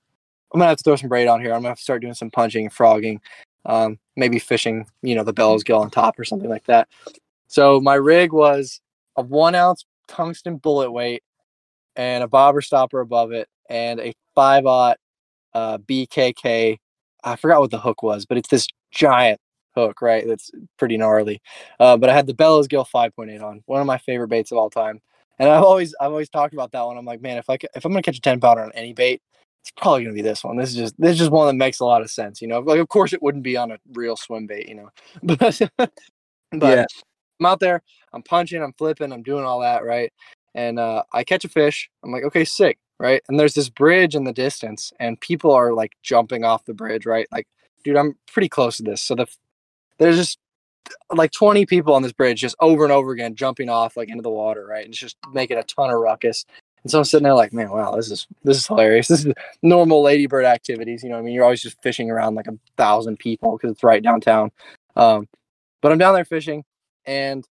throw some braid on here. I'm gonna have to start doing some punching, frogging, maybe fishing, the Bellows Gill on top or something like that. So my rig was a 1 ounce tungsten bullet weight and a bobber stopper above it and a 5/0 BKK. I forgot what the hook was, but it's this giant hook, right? That's pretty gnarly. But I had the Bellows Gill 5.8 on, one of my favorite baits of all time. And I've always talked about that one. I'm like, man, if I'm gonna catch a 10-pounder on any bait, it's probably gonna be this one. This is just one that makes a lot of sense, Like, of course, it wouldn't be on a real swim bait, But yeah. I'm out there, I'm punching, I'm flipping, I'm doing all that, right? And I catch a fish. I'm like, okay, sick, right? And there's this bridge in the distance, and people are like jumping off the bridge, right? Like, dude, I'm pretty close to this. So there's just like 20 people on this bridge, just over and over again, jumping off like into the water, right? And it's just making a ton of ruckus. And so I'm sitting there like, man, wow, this is hilarious. This is normal Ladybird activities, You're always just fishing around like 1,000 people because it's right downtown. But I'm down there fishing, and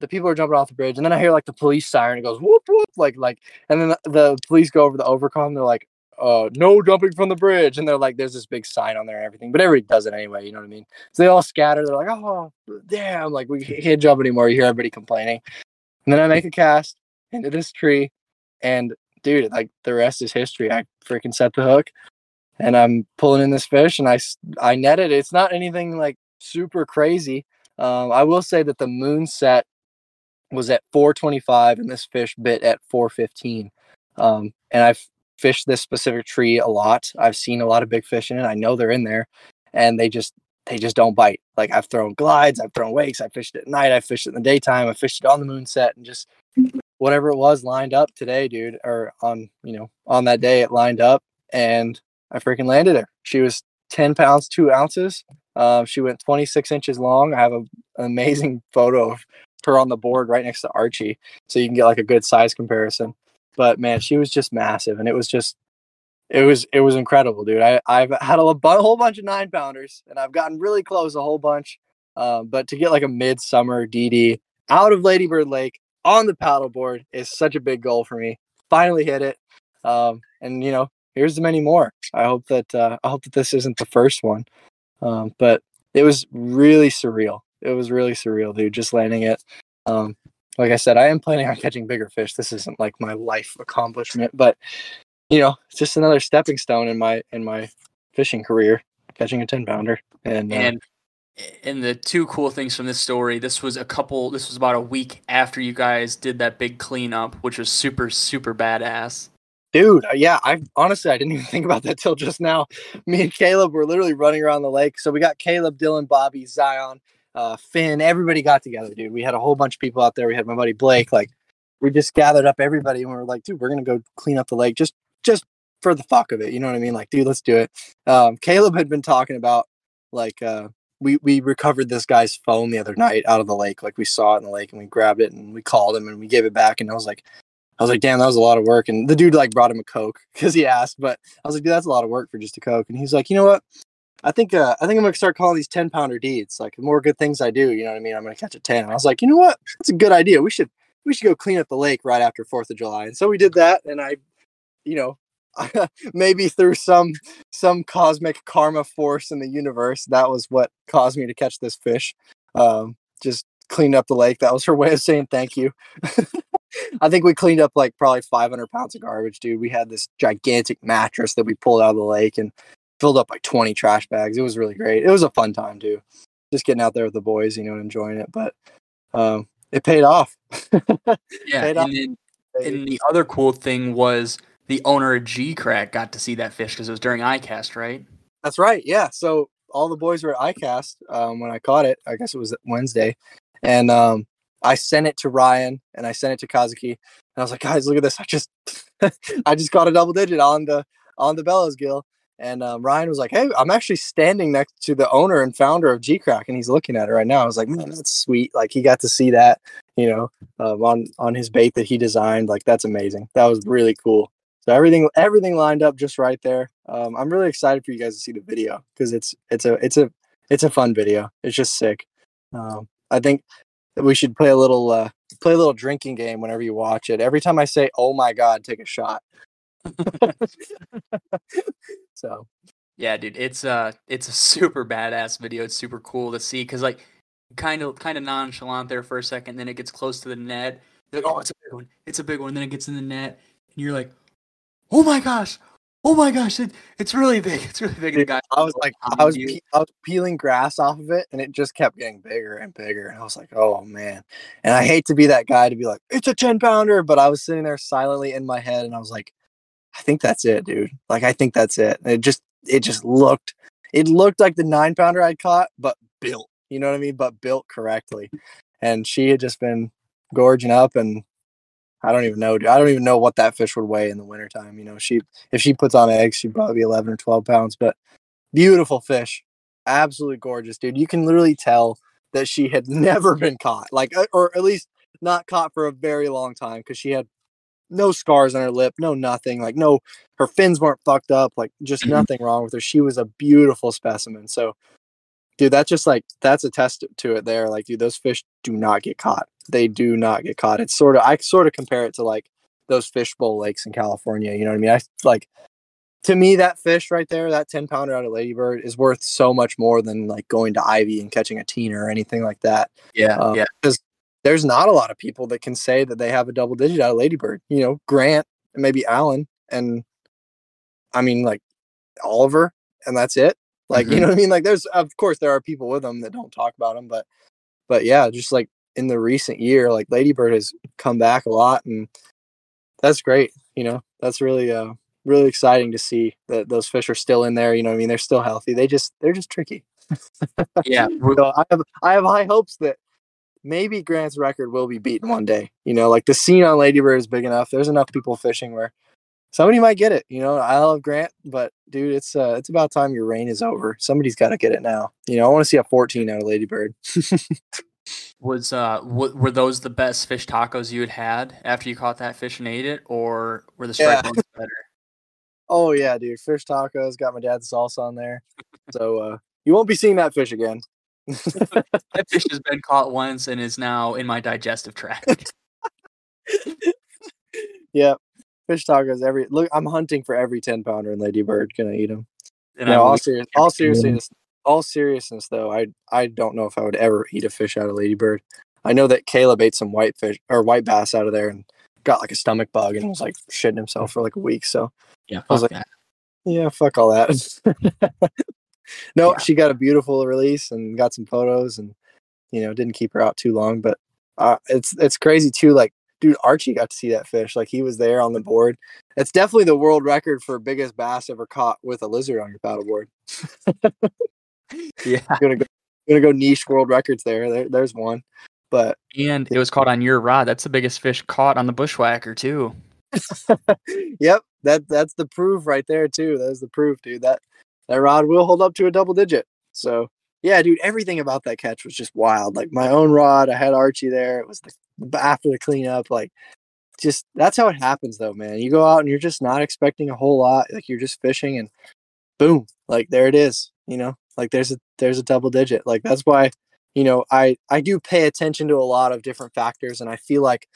the people are jumping off the bridge, and then I hear like the police siren. It goes whoop whoop, like, and then the police go over the overcom. And they're like, no jumping from the bridge," and they're like, "There's this big sign on there and everything." But everybody does it anyway. You know what I mean? So they all scatter. They're like, "Oh, damn!" Like, we can't jump anymore. You hear everybody complaining, and then I make a cast into this tree, and dude, like the rest is history. I freaking set the hook, and I'm pulling in this fish, and I net it. It's not anything like super crazy. I will say that the moon set was at 4:25 and this fish bit at 4:15. And I've fished this specific tree a lot. I've seen a lot of big fish in it. I know they're in there, and they just don't bite. Like, I've thrown glides, I've thrown wakes, I fished at night, I fished in the daytime, I fished it on the moon set, and just whatever it was lined up today, dude, or on that day it lined up, and I freaking landed her. She was 10 pounds, 2 ounces. She went 26 inches long. I have an amazing photo of her on the board right next to Archie, so you can get like a good size comparison. But man, she was just massive, and it was incredible, dude. I've had a whole bunch of 9-pounders, and I've gotten really close a whole bunch, but to get like a midsummer DD out of Ladybird Lake on the paddleboard is such a big goal for me. Finally hit it, and here's many more. I hope that this isn't the first one, but it was really surreal. It was really surreal, dude, just landing it. Like I said, I am planning on catching bigger fish. This isn't like my life accomplishment, but it's just another stepping stone in my fishing career, catching a 10-pounder. And the two cool things from this story, this was about a week after you guys did that big cleanup, which was super, super badass. Dude, yeah, I didn't even think about that till just now. Me and Caleb were literally running around the lake. So we got Caleb, Dylan, Bobby, Zion, Finn, everybody got together, dude. We had a whole bunch of people out there. We had my buddy Blake. Like, we just gathered up everybody, and we were like, dude, we're gonna go clean up the lake just for the fuck of it. You know what I mean? Like, dude, let's do it. Caleb had been talking about like we recovered this guy's phone the other night out of the lake. Like, we saw it in the lake, and we grabbed it, and we called him, and we gave it back. And I was like, damn, that was a lot of work. And the dude like brought him a Coke because he asked, but I was like, dude, that's a lot of work for just a Coke. And he's like, you know what? I think I'm going to start calling these 10-pounder deeds. Like, the more good things I do, you know what I mean? I'm going to catch a 10. And I was like, you know what? That's a good idea. We should go clean up the lake right after 4th of July. And so we did that. And I maybe through some cosmic karma force in the universe, that was what caused me to catch this fish. Just cleaned up the lake. That was her way of saying thank you. I think we cleaned up like probably 500 pounds of garbage, dude. We had this gigantic mattress that we pulled out of the lake and filled up like 20 trash bags. It was really great. It was a fun time too, just getting out there with the boys, and enjoying it. But it paid off. Yeah. Paid off. And the other cool thing was the owner of G-Crack got to see that fish because it was during ICAST, right? That's right. Yeah. So all the boys were at ICAST when I caught it. I guess it was Wednesday, and I sent it to Ryan and I sent it to Kazuki, and I was like, guys, look at this! I just caught a double digit on the Bellows Gill. And Ryan was like, hey, I'm actually standing next to the owner and founder of G-Crack, and he's looking at it right now. I was like, man, that's sweet. Like, he got to see that, on his bait that he designed. Like, that's amazing. That was really cool. So everything lined up just right there. I'm really excited for you guys to see the video because it's a fun video. It's just sick. I think that we should play a little drinking game whenever you watch it. Every time I say, "Oh my God," take a shot. So yeah, dude, it's a super badass video. It's super cool to see because like kind of nonchalant there for a second, then it gets close to the net. You're like, oh, it's a big one. It's a big one. Then it gets in the net, and you're like, oh my gosh, it's really big. It's really big. And the guy, I was peeling grass off of it, and it just kept getting bigger and bigger. And I was like, oh man. And I hate to be that guy to be like, it's a 10-pounder, but I was sitting there silently in my head, and I was like, I think that's it, dude. Like, I think that's it. And it just looked like the 9-pounder I'd caught, but built. You know what I mean? But built correctly. And she had just been gorging up, and I don't even know, dude. I don't even know what that fish would weigh in the wintertime. You know, if she puts on eggs, she'd probably be 11 or 12 pounds, but beautiful fish. Absolutely gorgeous, dude. You can literally tell that she had never been caught, like, or at least not caught for a very long time because she had no scars on her lip, no nothing, like no, her fins weren't fucked up, like just nothing wrong with her. She was a beautiful specimen. So, dude, that's just like, that's a test to it there. Like, dude, those fish do not get caught. They do not get caught. It's sort of, I sort of compare it to like those fishbowl lakes in California. You know what I mean? I like, to me, that fish right there, that 10-pounder out of Ladybird is worth so much more than like going to Ivy and catching a teener or anything like that. Yeah. Yeah. Because there's not a lot of people that can say that they have a double digit out of Ladybird, you know, Grant and maybe Alan. And I mean, like Oliver, and that's it. Like, you know what I mean? Like, there's, of course, there are people with them that don't talk about them, but yeah, just like in the recent year, like Ladybird has come back a lot, and that's great. You know, that's really, really exciting to see that those fish are still in there. You know what I mean? They're still healthy. They're just tricky. Yeah. So I have high hopes that maybe Grant's record will be beaten one day. You know, like the scene on Ladybird is big enough. There's enough people fishing where somebody might get it, you know. I love Grant, but dude, it's about time your reign is over. Somebody's got to get it now. You know, I want to see a 14 out of Ladybird. Were those the best fish tacos you had after you caught that fish and ate it, or were the striped ones better? Oh yeah, dude, fish tacos got my dad's salsa on there, so you won't be seeing that fish again. That fish has been caught once and is now in my digestive tract. Yeah. Fish tacos every look. I'm hunting for every 10-pounder in Ladybird. Gonna eat them. And no, all seriousness though, I don't know if I would ever eat a fish out of Ladybird. I know that Caleb ate some white bass out of there and got like a stomach bug and was like shitting himself for like a week. So yeah, fuck, I was like, that. Yeah, fuck all that. No, yeah. She got a beautiful release and got some photos, and you know, didn't keep her out too long. But it's crazy too, like. Dude, Archie got to see that fish. Like, he was there on the board. It's definitely the world record for biggest bass ever caught with a lizard on your paddleboard. Yeah, gonna go niche world records there. There's one, but and it was caught on your rod. That's the biggest fish caught on the Bushwhacker too. Yep, that's the proof right there too. That's the proof, dude. That rod will hold up to a double digit. So yeah, dude, everything about that catch was just wild. Like my own rod, I had Archie there. It was the after the cleanup, like, just that's how it happens though, man. You go out and you're just not expecting a whole lot, like you're just fishing and boom, like there it is, you know, like there's a double digit. Like that's why, you know, I do pay attention to a lot of different factors, and I feel like,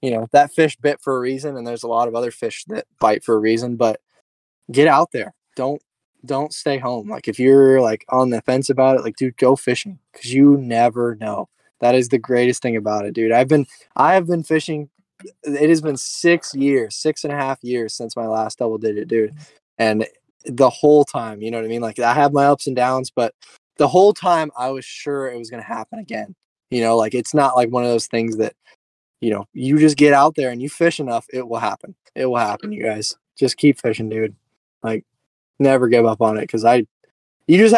you know, that fish bit for a reason, and there's a lot of other fish that bite for a reason. But get out there, don't stay home. Like if you're like on the fence about it, like dude, go fishing, because you never know. That is the greatest thing about it, dude. I have been fishing. It has been 6.5 years since my last double digit, dude. And the whole time, you know what I mean? Like I have my ups and downs, but the whole time I was sure it was going to happen again. You know, like it's not like one of those things that, you know, you just get out there and you fish enough, it will happen. It will happen, you guys. Just keep fishing, dude. Like never give up on it, because you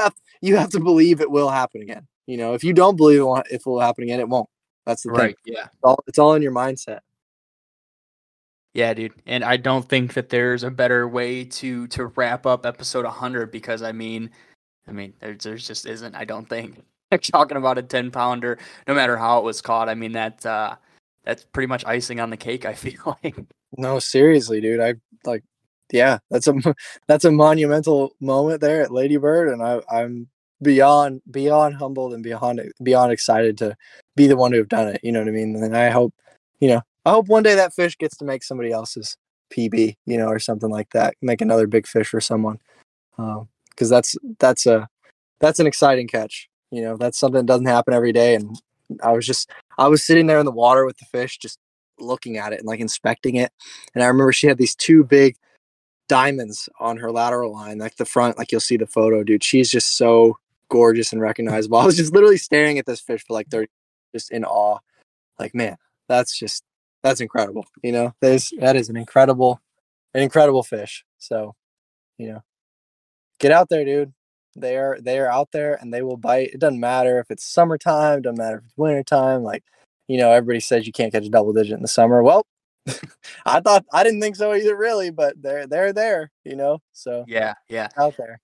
have to believe it will happen again. You know, if you don't believe it will happen again, it won't. That's the right thing. Yeah. It's all in your mindset. Yeah, dude. And I don't think that there's a better way to wrap up episode 100, because I mean, there's just isn't, I don't think. Talking about a 10-pounder, no matter how it was caught. I mean, that's pretty much icing on the cake, I feel like. No, seriously, dude. I like yeah, that's a monumental moment there at Ladybird, and I'm beyond humbled and beyond excited to be the one to have done it. You know what I mean? And I hope, one day that fish gets to make somebody else's PB, or something like that. Make another big fish for someone, because that's an exciting catch. That's something that doesn't happen every day. And I was sitting there in the water with the fish, just looking at it and inspecting it. And I remember she had these two big diamonds on her lateral line, the front, you'll see the photo, dude. She's just so gorgeous and recognizable. I was just literally staring at this fish for 30, just in awe. Man, that's incredible. That is an incredible fish. So, get out there, dude. They are out there and they will bite. It doesn't matter if it's summertime, doesn't matter if it's wintertime. Everybody says you can't catch a double digit in the summer. Well, I didn't think so either, really, but they're there, so yeah, out there.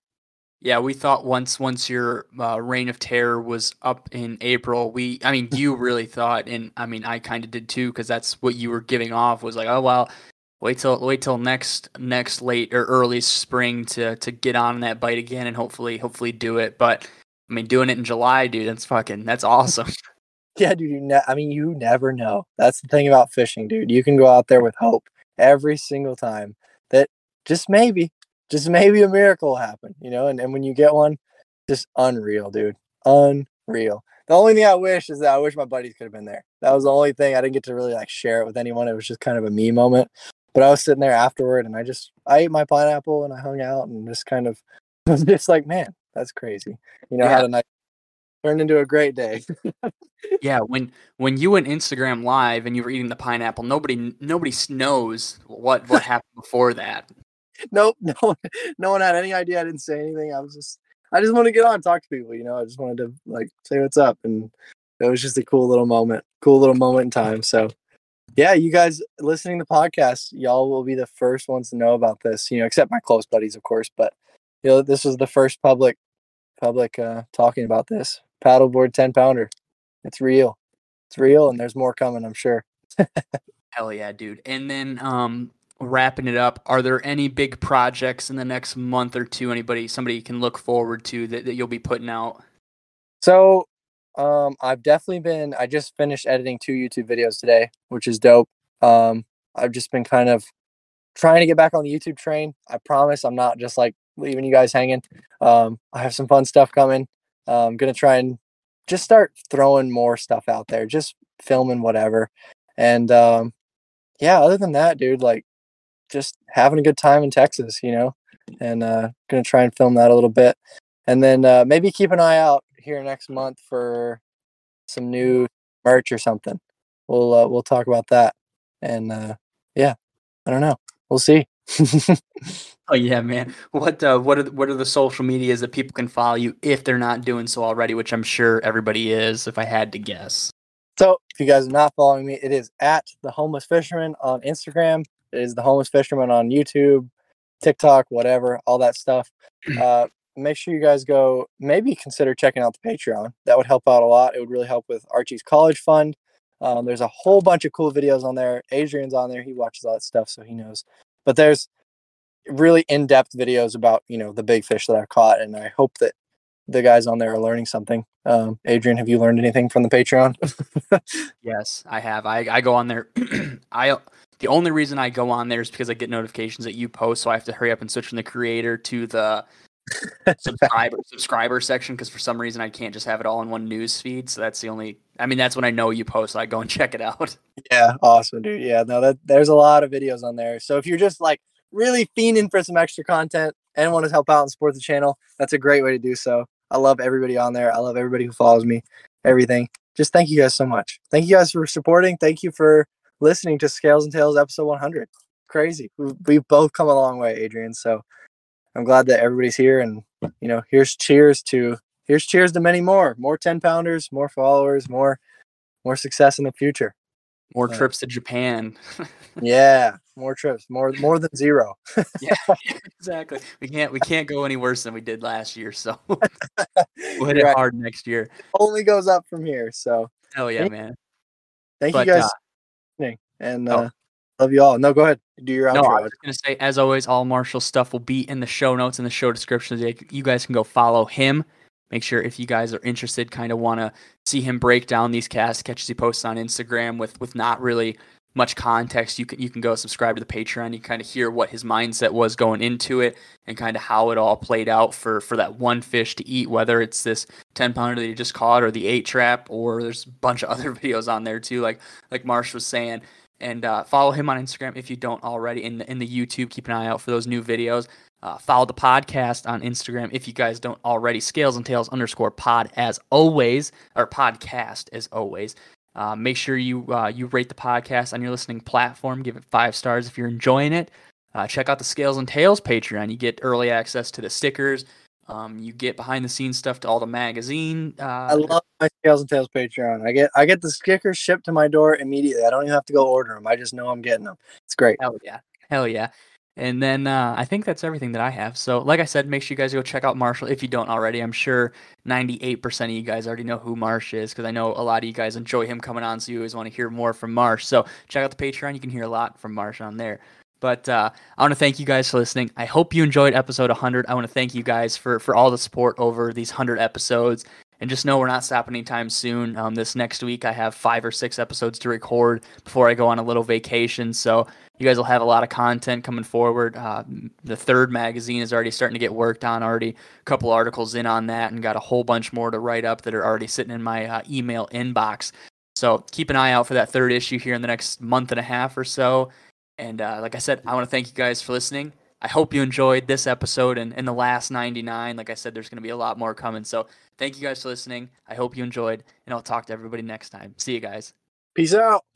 Yeah, we thought once your reign of terror was up in April, you really thought, and I kind of did too, because that's what you were giving off, was oh well, wait till next late or early spring to get on that bite again and hopefully do it. But doing it in July, dude, that's awesome. Yeah, dude. You never know. That's the thing about fishing, dude. You can go out there with hope every single time that just maybe a miracle will happen, and when you get one, just unreal, dude. Unreal. The only thing I wish is that I wish my buddies could have been there. That was the only thing. I didn't get to really share it with anyone. It was just kind of a me moment, but I was sitting there afterward and I ate my pineapple and I hung out and just was just man, that's crazy. Yeah. Had a nice, turned into a great day. Yeah, when you went Instagram live and you were eating the pineapple, nobody knows what happened before that. Nope, no one had any idea. I didn't say anything. I just wanted to get on and talk to people. I just wanted to say what's up, and it was just a cool little moment in time. So, yeah, you guys listening to the podcast, y'all will be the first ones to know about this. Except my close buddies, of course. But this was the first public talking about this. Paddleboard 10-pounder. It's real, and there's more coming, I'm sure. Hell yeah, dude. And then wrapping it up, are there any big projects in the next month or two somebody can look forward to that you'll be putting out? So I just finished editing 2 YouTube videos today, which is dope. I've just been kind of trying to get back on the YouTube train. I promise I'm not just leaving you guys hanging. I have some fun stuff coming. I'm going to try and just start throwing more stuff out there, just filming whatever. And yeah, other than that, dude, just having a good time in Texas, and going to try and film that a little bit. And then maybe keep an eye out here next month for some new merch or something. We'll talk about that. And yeah, I don't know. We'll see. Oh yeah, man. What are the social medias that people can follow you if they're not doing so already, which I'm sure everybody is, if I had to guess. So if you guys are not following me, it is at The Homeless Fisherman on Instagram. It is The Homeless Fisherman on YouTube, TikTok, whatever, all that stuff. Make sure you guys go, maybe consider checking out the Patreon. That would help out a lot. It would really help with Archie's college fund. There's a whole bunch of cool videos on there. Adrian's on there. He watches all that stuff, so he knows. But there's really in-depth videos about, the big fish that I've caught, and I hope that the guys on there are learning something. Adrian, have you learned anything from the Patreon? Yes, I have. I go on there. The only reason I go on there is because I get notifications that you post, so I have to hurry up and switch from the creator to the subscriber section, because for some reason I can't just have it all in one news feed. So that's the only, that's when I know you post, so I go and check it out. Yeah, awesome, dude. Yeah, no, there's a lot of videos on there. So if you're just really fiending for some extra content and want to help out and support the channel, that's a great way to do so. I love everybody on there. I love everybody who follows me, everything. Just thank you guys so much. Thank you guys for supporting. Thank you for listening to Scales and Tails episode 100. Crazy. We've both come a long way, Adrian. So I'm glad that everybody's here, and here's cheers to many more 10-pounders, more followers, more success in the future. More trips to Japan. Yeah, more trips, more than zero. Yeah, exactly. We can't go any worse than we did last year. So we'll hit it hard next year. It only goes up from here. So hell yeah, man. Thank you guys. And Love you all. No, go ahead. Do your outro. No, I was going to say, as always, all Marshall stuff will be in the show notes and the show description today. You guys can go follow him. Make sure if you guys are interested, kind of want to see him break down these casts, catches he posts on Instagram with not really much context, you can go subscribe to the Patreon. You kind of hear what his mindset was going into it and kind of how it all played out for that one fish to eat, whether it's this 10-pounder that he just caught or the A-Trap, or there's a bunch of other videos on there too, like Marsh was saying. And follow him on Instagram if you don't already. In the YouTube, keep an eye out for those new videos. Follow the podcast on Instagram if you guys don't already. Scales&Tails_pod as always, or podcast as always. Make sure you rate the podcast on your listening platform. Give it 5 stars if you're enjoying it. Check out the Scales and Tails Patreon. You get early access to the stickers. You get behind the scenes stuff to all the magazine. I love my Scales and Tails Patreon. I get the stickers shipped to my door immediately. I don't even have to go order them. I just know I'm getting them. It's great. Hell yeah. And then I think that's everything that I have. So like I said, make sure you guys go check out Marshall if you don't already. I'm sure 98% of you guys already know who Marsh is, because I know a lot of you guys enjoy him coming on, so you always want to hear more from Marsh. So check out the Patreon. You can hear a lot from Marsh on there. But I want to thank you guys for listening. I hope you enjoyed episode 100. I want to thank you guys for all the support over these 100 episodes. And just know we're not stopping anytime soon. This next week, I have 5 or 6 episodes to record before I go on a little vacation. So you guys will have a lot of content coming forward. The third magazine is already starting to get worked on. Already a couple articles in on that, and got a whole bunch more to write up that are already sitting in my email inbox. So keep an eye out for that third issue here in the next month and a half or so. And like I said, I want to thank you guys for listening. I hope you enjoyed this episode and the last 99. Like I said, there's going to be a lot more coming. So thank you guys for listening. I hope you enjoyed, and I'll talk to everybody next time. See you guys. Peace out.